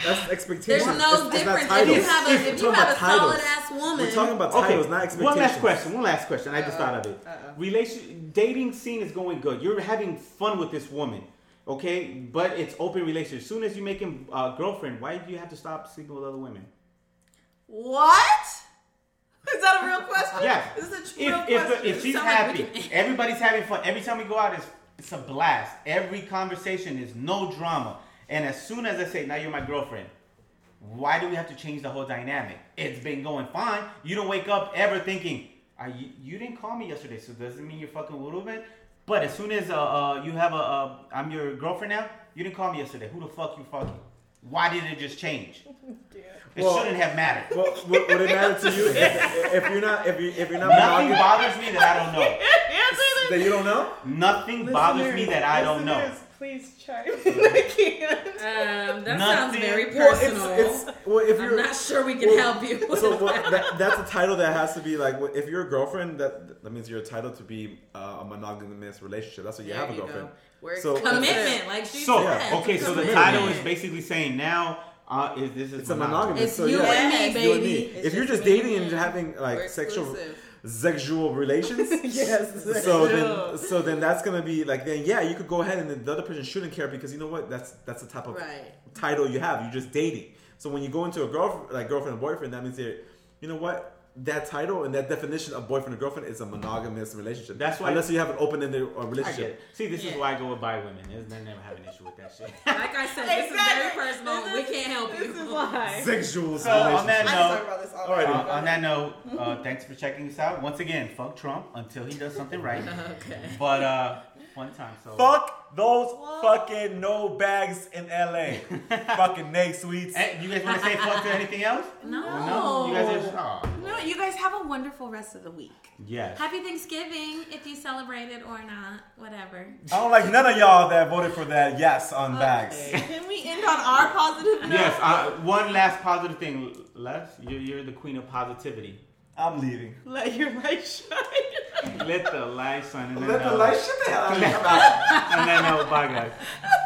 That's expectation. There's no it's, difference. It's if you have a, if you have a solid ass woman. We're talking about titles, okay. not expectations. One last question. One last question. Uh-oh. I just thought of it. Relation, dating scene is going good. You're having fun with this woman. Okay? But it's open relationship. As soon as you make him a uh, girlfriend, why do you have to stop sleeping with other women? What? Is that a real question? Yeah. Is this a true if, if, question? If she's happy, like everybody's having fun. Every time we go out, it's It's a blast. Every conversation is no drama. And as soon as I say, now you're my girlfriend, why do we have to change the whole dynamic? It's been going fine. You don't wake up ever thinking, Are you, you didn't call me yesterday, so doesn't mean you're fucking with it. But as soon as uh, uh, you have a, uh, I'm your girlfriend now, you didn't call me yesterday. Who the fuck you fucking? Why did it just change? Yeah. It well, shouldn't have mattered. Well, would it matter to you if, if you're not if you if you're not nothing bothers me that I don't know. That you don't know? Nothing listeners, bothers me that I don't know. Please chime in. I can't. Um, that nothing, sounds very personal. Well, it's, it's, well, if you're, I'm not sure we can well, help you. With so well, that. That, that's a title that has to be like, if you're a girlfriend, that that means you're entitled to be uh, a monogamous relationship. That's what you there have you a girlfriend. Go. We're so, commitment, like she so, said. Okay, so the title is basically saying now uh, is this is it's monogamous. A monogamous. It's so, you yeah, and me, baby. And me. If just you're just dating and having like sexual. Sexual relations. Yes. Sexual. So then, so then that's gonna be like then yeah, you could go ahead and then the other person shouldn't care because you know what? That's that's the type of right. title you have. You're just dating. So when you go into a girlfriend, like girlfriend and boyfriend, that means they're, you know what? That title and that definition of boyfriend and girlfriend is a monogamous relationship. That's why, unless you have an open-ended relationship. See, this yeah. is why I go with bi women. They never have an issue with that shit. Like I said, this exactly. is very personal. This we is, can't help this you. This is why. Sexual. So on that note, all right. Uh, on that note, uh, thanks for checking us out once again. Fuck Trump until he does something right. Okay. But uh, one time, so fuck those what? fucking no bags in L A. Fucking Nate Sweets. Hey, you guys want to say fuck to anything else? No. No. You guys are. Just, oh. No, you guys have a wonderful rest of the week. Yes. Happy Thanksgiving if you celebrate it or not, whatever. I don't like none of y'all that voted for that yes on okay. bags. Can we end on our positive note? Yes, uh, one last positive thing. Les, you're, you're the queen of positivity. I'm leaving. Let your light shine. Let the light shine. And then Let the light shine. And then I'll bye, guys.